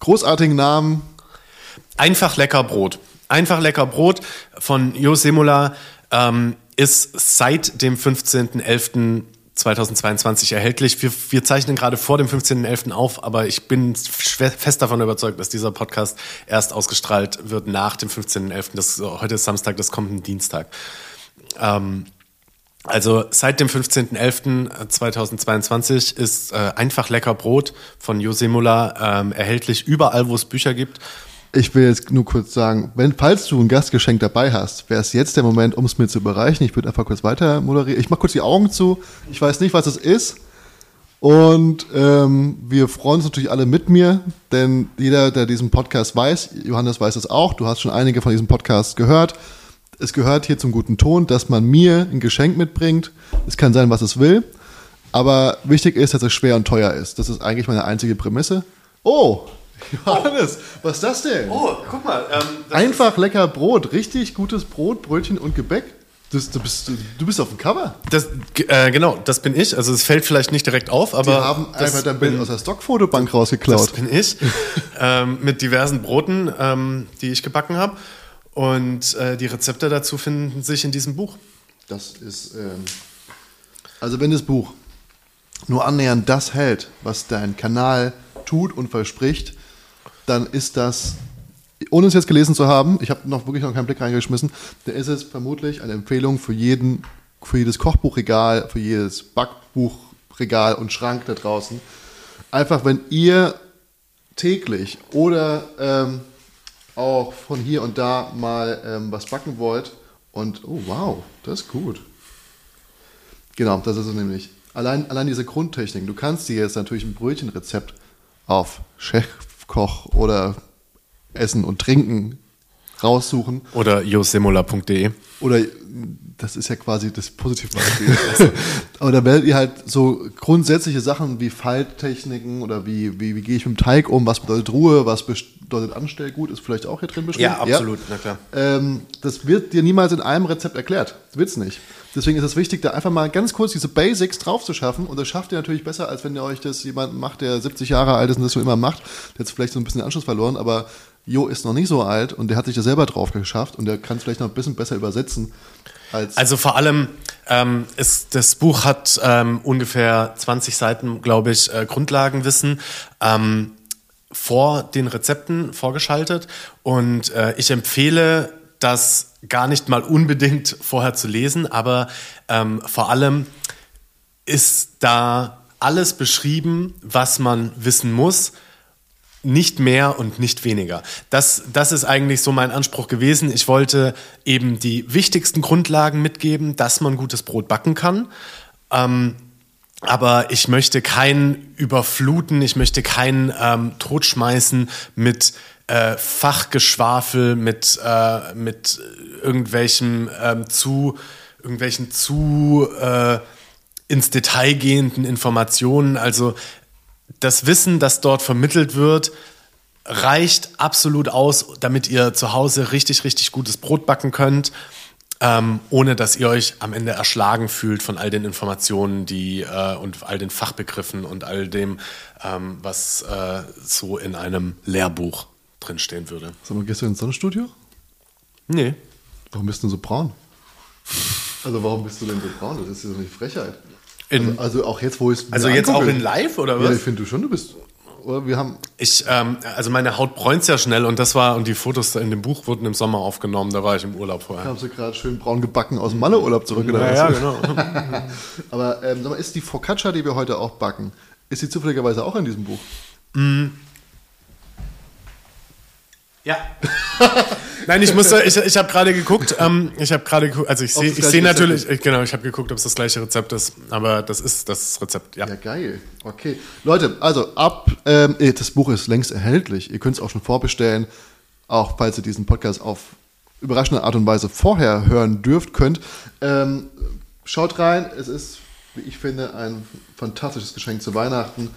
großartigen Namen Einfach lecker Brot von Jo Semola ist seit dem 15.11.2022 erhältlich. Wir zeichnen gerade vor dem 15.11. auf, aber ich bin fest davon überzeugt, dass dieser Podcast erst ausgestrahlt wird nach dem 15.11. Heute ist Samstag, das kommt ein Dienstag. Also seit dem 15.11.2022 ist Einfach lecker Brot von Jo Semola erhältlich überall, wo es Bücher gibt. Ich will jetzt nur kurz sagen, falls du ein Gastgeschenk dabei hast, wäre es jetzt der Moment, um es mir zu überreichen. Ich würde einfach kurz weiter moderieren. Ich mache kurz die Augen zu. Ich weiß nicht, was es ist. Und wir freuen uns natürlich alle mit mir, denn jeder, der diesen Podcast weiß, Johannes weiß es auch, du hast schon einige von diesem Podcast gehört. Es gehört hier zum guten Ton, dass man mir ein Geschenk mitbringt. Es kann sein, was es will. Aber wichtig ist, dass es schwer und teuer ist. Das ist eigentlich meine einzige Prämisse. Oh, Johannes, was ist das denn? Oh, guck mal. Einfach lecker Brot. Richtig gutes Brot, Brötchen und Gebäck. Du bist auf dem Cover. Genau, das bin ich. Also es fällt vielleicht nicht direkt auf, aber... Die haben einfach dein Bild aus der Stockfotobank rausgeklaut. Das bin ich. Mit diversen Broten, die ich gebacken habe. Und die Rezepte dazu finden sich in diesem Buch. Das ist, also wenn das Buch nur annähernd das hält, was dein Kanal tut und verspricht, dann ist das, ohne es jetzt gelesen zu haben, ich habe wirklich noch keinen Blick reingeschmissen, dann ist es vermutlich eine Empfehlung für jedes Kochbuchregal, für jedes Backbuchregal und Schrank da draußen. Einfach, wenn ihr täglich oder auch von hier und da mal was backen wollt. Und oh wow, das ist gut. Genau, das ist es nämlich. Allein diese Grundtechnik. Du kannst dir jetzt natürlich ein Brötchenrezept auf Chefkoch oder Essen und Trinken raussuchen. Oder josemola.de. Oder das ist ja quasi das Positivbeispiel. Aber da werdet ihr halt so grundsätzliche Sachen wie Falttechniken oder wie gehe ich mit dem Teig um, was bedeutet Ruhe, was bedeutet Anstellgut, ist vielleicht auch hier drin bestimmt. Ja, absolut, ja. Na klar. Das wird dir niemals in einem Rezept erklärt. Das wird's nicht. Deswegen ist es wichtig, da einfach mal ganz kurz diese Basics drauf zu schaffen. Und das schafft ihr natürlich besser, als wenn ihr euch das jemanden macht, der 70 Jahre alt ist und das so immer macht. Der hat vielleicht so ein bisschen den Anschluss verloren, aber Jo ist noch nicht so alt und der hat sich da selber drauf geschafft und der kann es vielleicht noch ein bisschen besser übersetzen. Also vor allem, das Buch hat ungefähr 20 Seiten, glaube ich, Grundlagenwissen vor den Rezepten vorgeschaltet und ich empfehle, das gar nicht mal unbedingt vorher zu lesen, aber vor allem ist da alles beschrieben, was man wissen muss. Nicht mehr und nicht weniger. Das ist eigentlich so mein Anspruch gewesen. Ich wollte eben die wichtigsten Grundlagen mitgeben, dass man gutes Brot backen kann. Aber ich möchte keinen überfluten, ich möchte keinen totschmeißen mit Fachgeschwafel, mit irgendwelchen zu ins Detail gehenden Informationen. Also das Wissen, das dort vermittelt wird, reicht absolut aus, damit ihr zu Hause richtig, richtig gutes Brot backen könnt, ohne dass ihr euch am Ende erschlagen fühlt von all den Informationen, und all den Fachbegriffen und all dem, was so in einem Lehrbuch drinstehen würde. Sag mal, gehst du ins Sonnenstudio? Nee. Warum bist du denn so braun? Also warum bist du denn so braun? Das ist ja so eine Frechheit. Also auch jetzt, wo ich es also jetzt angucke. Auch in live, oder was? Ja, ich finde du schon, du bist... Oder wir haben also meine Haut bräunt ja schnell und die Fotos in dem Buch wurden im Sommer aufgenommen, da war ich im Urlaub vorher. Da haben sie gerade schön braun gebacken aus dem Malle-Urlaub zurück. Ja, genau. Aber sag mal, ist die Focaccia, die wir heute auch backen, ist die zufälligerweise auch in diesem Buch? Mm. Ja. Nein, ich habe gerade geguckt. Also ich sehe natürlich. Genau, ich habe geguckt, ob es das gleiche Rezept ist. Aber das ist das Rezept. Ja, ja geil. Okay, Leute. Also das Buch ist längst erhältlich. Ihr könnt es auch schon vorbestellen. Auch falls ihr diesen Podcast auf überraschende Art und Weise vorher hören könnt. Schaut rein. Es ist, wie ich finde, ein fantastisches Geschenk zu Weihnachten.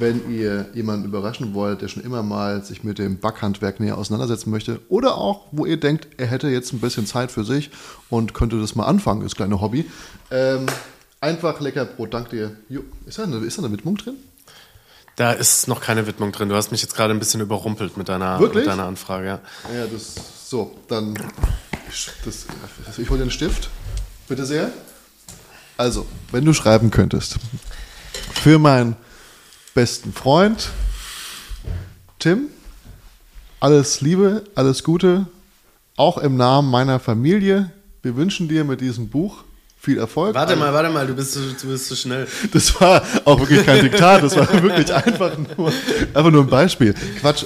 Wenn ihr jemanden überraschen wollt, der schon immer mal sich mit dem Backhandwerk näher auseinandersetzen möchte oder auch, wo ihr denkt, er hätte jetzt ein bisschen Zeit für sich und könnte das mal anfangen, das kleine Hobby. Einfach lecker Brot, dank dir. Jo, ist da eine Widmung drin? Da ist noch keine Widmung drin. Du hast mich jetzt gerade ein bisschen überrumpelt mit deiner Anfrage. Ja, ich hole den Stift. Bitte sehr. Also, wenn du schreiben könntest. Für meinen besten Freund, Tim, alles Liebe, alles Gute, auch im Namen meiner Familie. Wir wünschen dir mit diesem Buch viel Erfolg. Warte mal, du bist zu schnell. Das war auch wirklich kein Diktat, das war wirklich einfach nur ein Beispiel. Quatsch,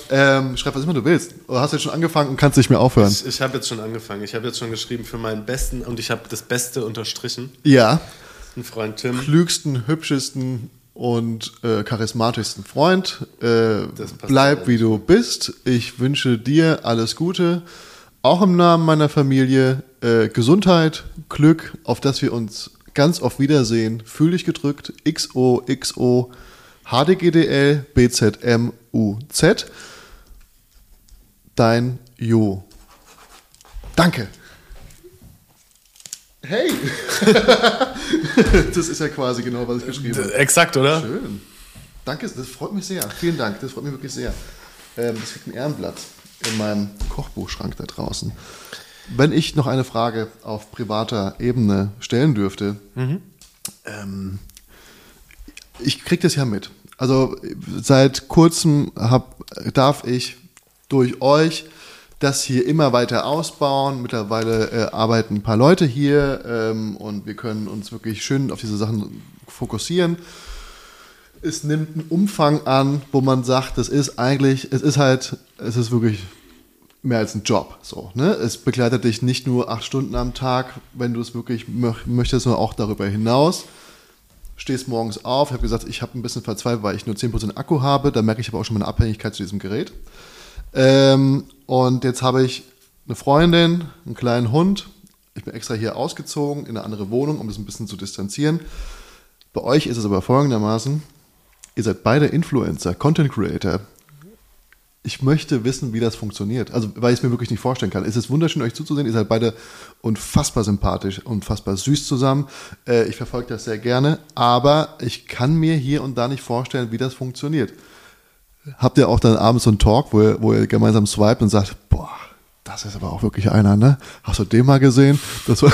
schreib was immer du willst. Du hast jetzt schon angefangen und kannst nicht mehr aufhören. Ich habe jetzt schon angefangen, ich habe jetzt schon geschrieben für meinen Besten und ich habe das Beste unterstrichen. Ja. Ein Freund Tim. Klügsten, hübschesten und charismatischsten Freund. Bleib wie du bist. Ich wünsche dir alles Gute. Auch im Namen meiner Familie. Gesundheit, Glück, auf dass wir uns ganz oft wiedersehen. Fühl dich gedrückt. XO, XO, HDGDL, BZMUZ. Dein Jo. Danke. Hey! Das ist ja quasi genau, was ich geschrieben habe. Exakt, oder? Schön. Danke, das freut mich sehr. Vielen Dank, das freut mich wirklich sehr. Das kriegt ein Ehrenblatt in meinem Kochbuchschrank da draußen. Wenn ich noch eine Frage auf privater Ebene stellen dürfte, ich kriege das ja mit. Also seit kurzem darf ich durch euch das hier immer weiter ausbauen. Mittlerweile arbeiten ein paar Leute hier und wir können uns wirklich schön auf diese Sachen fokussieren. Es nimmt einen Umfang an, wo man sagt, es ist wirklich mehr als ein Job. So, ne? Es begleitet dich nicht nur 8 Stunden am Tag, wenn du es wirklich möchtest, sondern auch darüber hinaus. Stehst morgens auf, ich habe gesagt, ich habe ein bisschen verzweifelt, weil ich nur 10% Akku habe. Da merke ich aber auch schon meine Abhängigkeit zu diesem Gerät. Und jetzt habe ich eine Freundin, einen kleinen Hund. Ich bin extra hier ausgezogen in eine andere Wohnung, um das ein bisschen zu distanzieren. Bei euch ist es aber folgendermaßen, ihr seid beide Influencer, Content Creator. Ich möchte wissen, wie das funktioniert. Also, weil ich es mir wirklich nicht vorstellen kann. Es ist wunderschön, euch zuzusehen. Ihr seid beide unfassbar sympathisch, unfassbar süß zusammen. Ich verfolge das sehr gerne. Aber ich kann mir hier und da nicht vorstellen, wie das funktioniert. Habt ihr auch dann abends so einen Talk, wo ihr gemeinsam swipet und sagt, boah, das ist aber auch wirklich einer, ne? Hast du den mal gesehen? Das war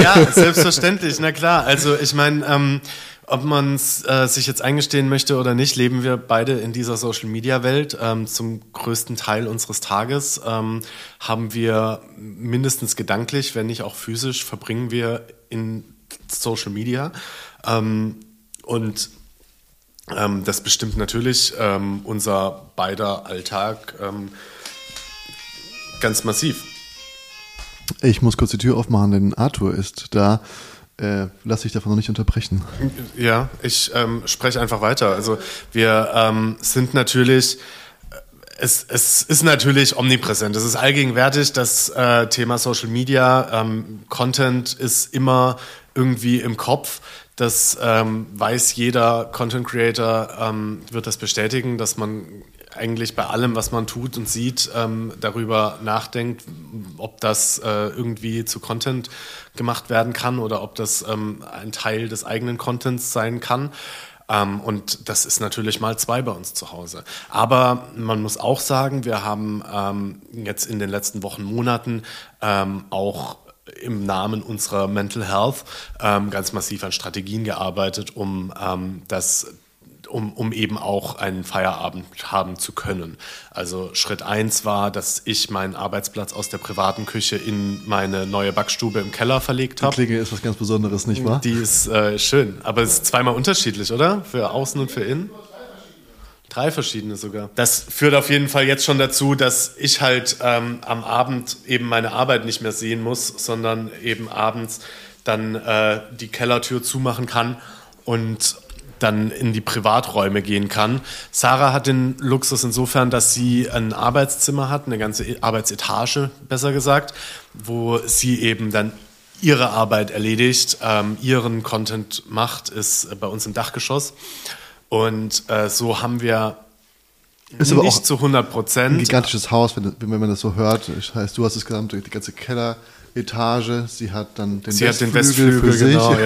ja, selbstverständlich, na klar. Also ich meine, ob man es sich jetzt eingestehen möchte oder nicht, leben wir beide in dieser Social-Media-Welt. Zum größten Teil unseres Tages haben wir mindestens gedanklich, wenn nicht auch physisch, verbringen wir in Social Media. Und das bestimmt natürlich unser beider Alltag ganz massiv. Ich muss kurz die Tür aufmachen, denn Arthur ist da. Lass dich davon noch nicht unterbrechen. Ja, ich spreche einfach weiter. Also wir sind natürlich, es ist natürlich omnipräsent. Es ist allgegenwärtig, das Thema Social Media. Content ist immer irgendwie im Kopf. Das weiß jeder Content Creator, wird das bestätigen, dass man eigentlich bei allem, was man tut und sieht, darüber nachdenkt, ob das irgendwie zu Content gemacht werden kann oder ob das ein Teil des eigenen Contents sein kann. Und das ist natürlich mal 2 bei uns zu Hause. Aber man muss auch sagen, wir haben jetzt in den letzten Wochen, Monaten auch im Namen unserer Mental Health ganz massiv an Strategien gearbeitet, um eben auch einen Feierabend haben zu können. Also Schritt 1 war, dass ich meinen Arbeitsplatz aus der privaten Küche in meine neue Backstube im Keller verlegt habe. Die Klinge ist was ganz Besonderes, nicht wahr? Die ist schön, aber es ist zweimal unterschiedlich, oder? Für außen und für innen? 3 verschiedene sogar. Das führt auf jeden Fall jetzt schon dazu, dass ich halt am Abend eben meine Arbeit nicht mehr sehen muss, sondern eben abends dann die Kellertür zumachen kann und dann in die Privaträume gehen kann. Sarah hat den Luxus insofern, dass sie ein Arbeitszimmer hat, eine ganze Arbeitsetage, besser gesagt, wo sie eben dann ihre Arbeit erledigt, ihren Content macht, ist bei uns im Dachgeschoss. Und so haben wir ist nicht aber auch zu 100%. Ein gigantisches Haus, wenn man das so hört. Das heißt, du hast das gesamte, die ganze Kelleretage. Sie hat dann den Westflügel für genau, sich.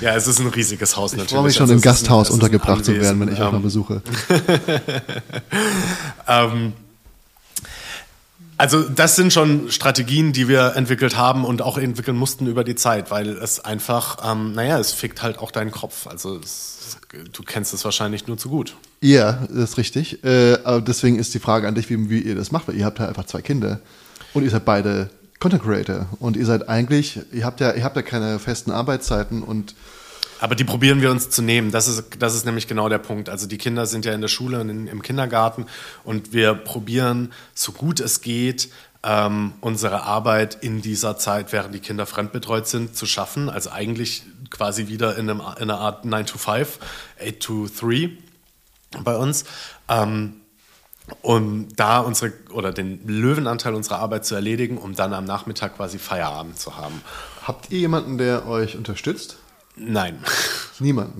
Ja, es ist ein riesiges Haus natürlich. Ich freue mich schon, also im Gasthaus untergebracht zu werden, wenn ich auch mal besuche. Also das sind schon Strategien, die wir entwickelt haben und auch entwickeln mussten über die Zeit, weil es einfach, es fickt halt auch deinen Kopf. Also du kennst es wahrscheinlich nur zu gut. Ja, das ist richtig. Aber deswegen ist die Frage an dich, wie ihr das macht, weil ihr habt ja einfach 2 Kinder und ihr seid beide Content Creator und ihr seid eigentlich, ihr habt ja keine festen Arbeitszeiten und aber die probieren wir uns zu nehmen. Das ist nämlich genau der Punkt. Also die Kinder sind ja in der Schule und im Kindergarten und wir probieren, so gut es geht, unsere Arbeit in dieser Zeit, während die Kinder fremdbetreut sind, zu schaffen. Also eigentlich quasi wieder in einer Art 9-to-5, 8-to-3 bei uns. Um da den Löwenanteil unserer Arbeit zu erledigen, um dann am Nachmittag quasi Feierabend zu haben. Habt ihr jemanden, der euch unterstützt? Nein. Niemand.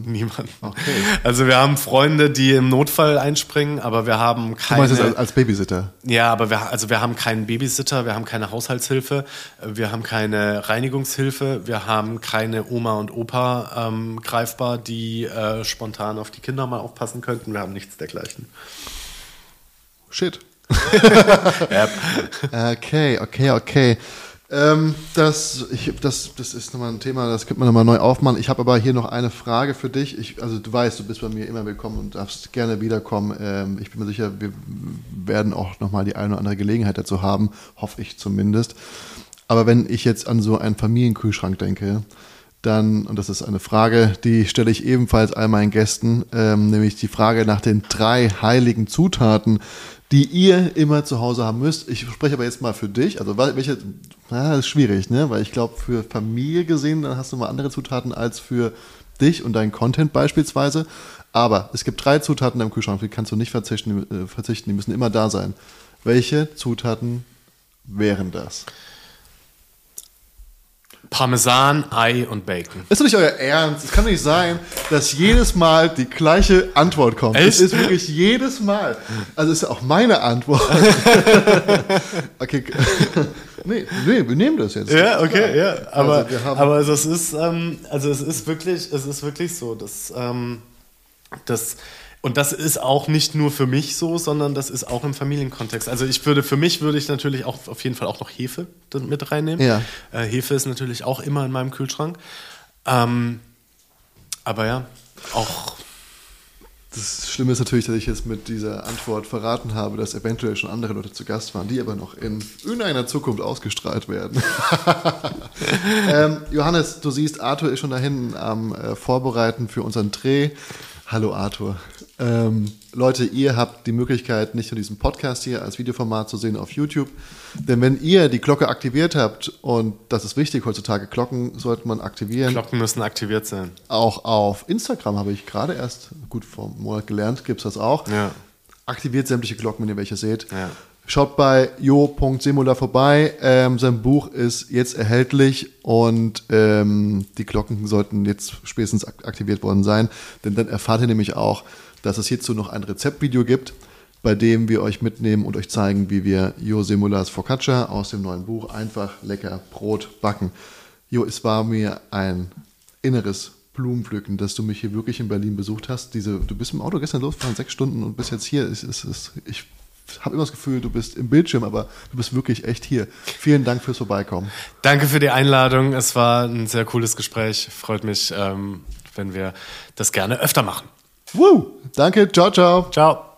Okay. Also wir haben Freunde, die im Notfall einspringen, aber wir haben keine... Du meinst das als Babysitter? Ja, aber wir haben keinen Babysitter, wir haben keine Haushaltshilfe, wir haben keine Reinigungshilfe, wir haben keine Oma und Opa greifbar, die spontan auf die Kinder mal aufpassen könnten. Wir haben nichts dergleichen. Shit. Okay. Das ist nochmal ein Thema, das könnte man nochmal neu aufmachen. Ich habe aber hier noch eine Frage für dich. Also du weißt, du bist bei mir immer willkommen und darfst gerne wiederkommen. Ich bin mir sicher, wir werden auch nochmal die eine oder andere Gelegenheit dazu haben, hoffe ich zumindest. Aber wenn ich jetzt an so einen Familienkühlschrank denke, dann, und das ist eine Frage, die stelle ich ebenfalls all meinen Gästen, nämlich die Frage nach den 3 heiligen Zutaten, die ihr immer zu Hause haben müsst. Ich spreche aber jetzt mal für dich. Also welche, das ist schwierig, ne? Weil ich glaube, für Familie gesehen, dann hast du mal andere Zutaten als für dich und deinen Content beispielsweise. Aber es gibt 3 Zutaten im Kühlschrank, die kannst du nicht verzichten, die müssen immer da sein. Welche Zutaten wären das? Parmesan, Ei und Bacon. Ist doch nicht euer Ernst. Es kann doch nicht sein, dass jedes Mal die gleiche Antwort kommt. Echt? Es ist wirklich jedes Mal. Also ist ja auch meine Antwort. Okay. Nee, wir nehmen das jetzt. Ja, okay, ja. Aber das ist, also es ist wirklich so, dass das. Und das ist auch nicht nur für mich so, sondern das ist auch im Familienkontext. Also für mich würde ich natürlich auch auf jeden Fall auch noch Hefe mit reinnehmen. Ja. Hefe ist natürlich auch immer in meinem Kühlschrank. Aber ja, auch. Das Schlimme ist natürlich, dass ich jetzt mit dieser Antwort verraten habe, dass eventuell schon andere Leute zu Gast waren, die aber noch in einer Zukunft ausgestrahlt werden. Johannes, du siehst, Arthur ist schon da hinten am Vorbereiten für unseren Dreh. Hallo Arthur. Leute, ihr habt die Möglichkeit, nicht nur diesen Podcast hier als Videoformat zu sehen auf YouTube, denn wenn ihr die Glocke aktiviert habt, und das ist wichtig heutzutage, Glocken sollte man aktivieren. Glocken müssen aktiviert sein. Auch auf Instagram habe ich gerade erst, gut vor einem Monat gelernt, gibt es das auch. Ja. Aktiviert sämtliche Glocken, wenn ihr welche seht. Ja. Schaut bei jo.semola vorbei. Sein Buch ist jetzt erhältlich und die Glocken sollten jetzt spätestens aktiviert worden sein. Denn dann erfahrt ihr nämlich auch, dass es hierzu noch ein Rezeptvideo gibt, bei dem wir euch mitnehmen und euch zeigen, wie wir Jo Semolas Focaccia aus dem neuen Buch Einfach lecker Brot backen. Jo, es war mir ein inneres Blumenpflücken, dass du mich hier wirklich in Berlin besucht hast. Du bist im Auto gestern losgefahren, 6 Stunden und bist jetzt hier. Ich habe immer das Gefühl, du bist im Bildschirm, aber du bist wirklich echt hier. Vielen Dank fürs Vorbeikommen. Danke für die Einladung. Es war ein sehr cooles Gespräch. Freut mich, wenn wir das gerne öfter machen. Woo! Danke. Ciao, ciao. Ciao.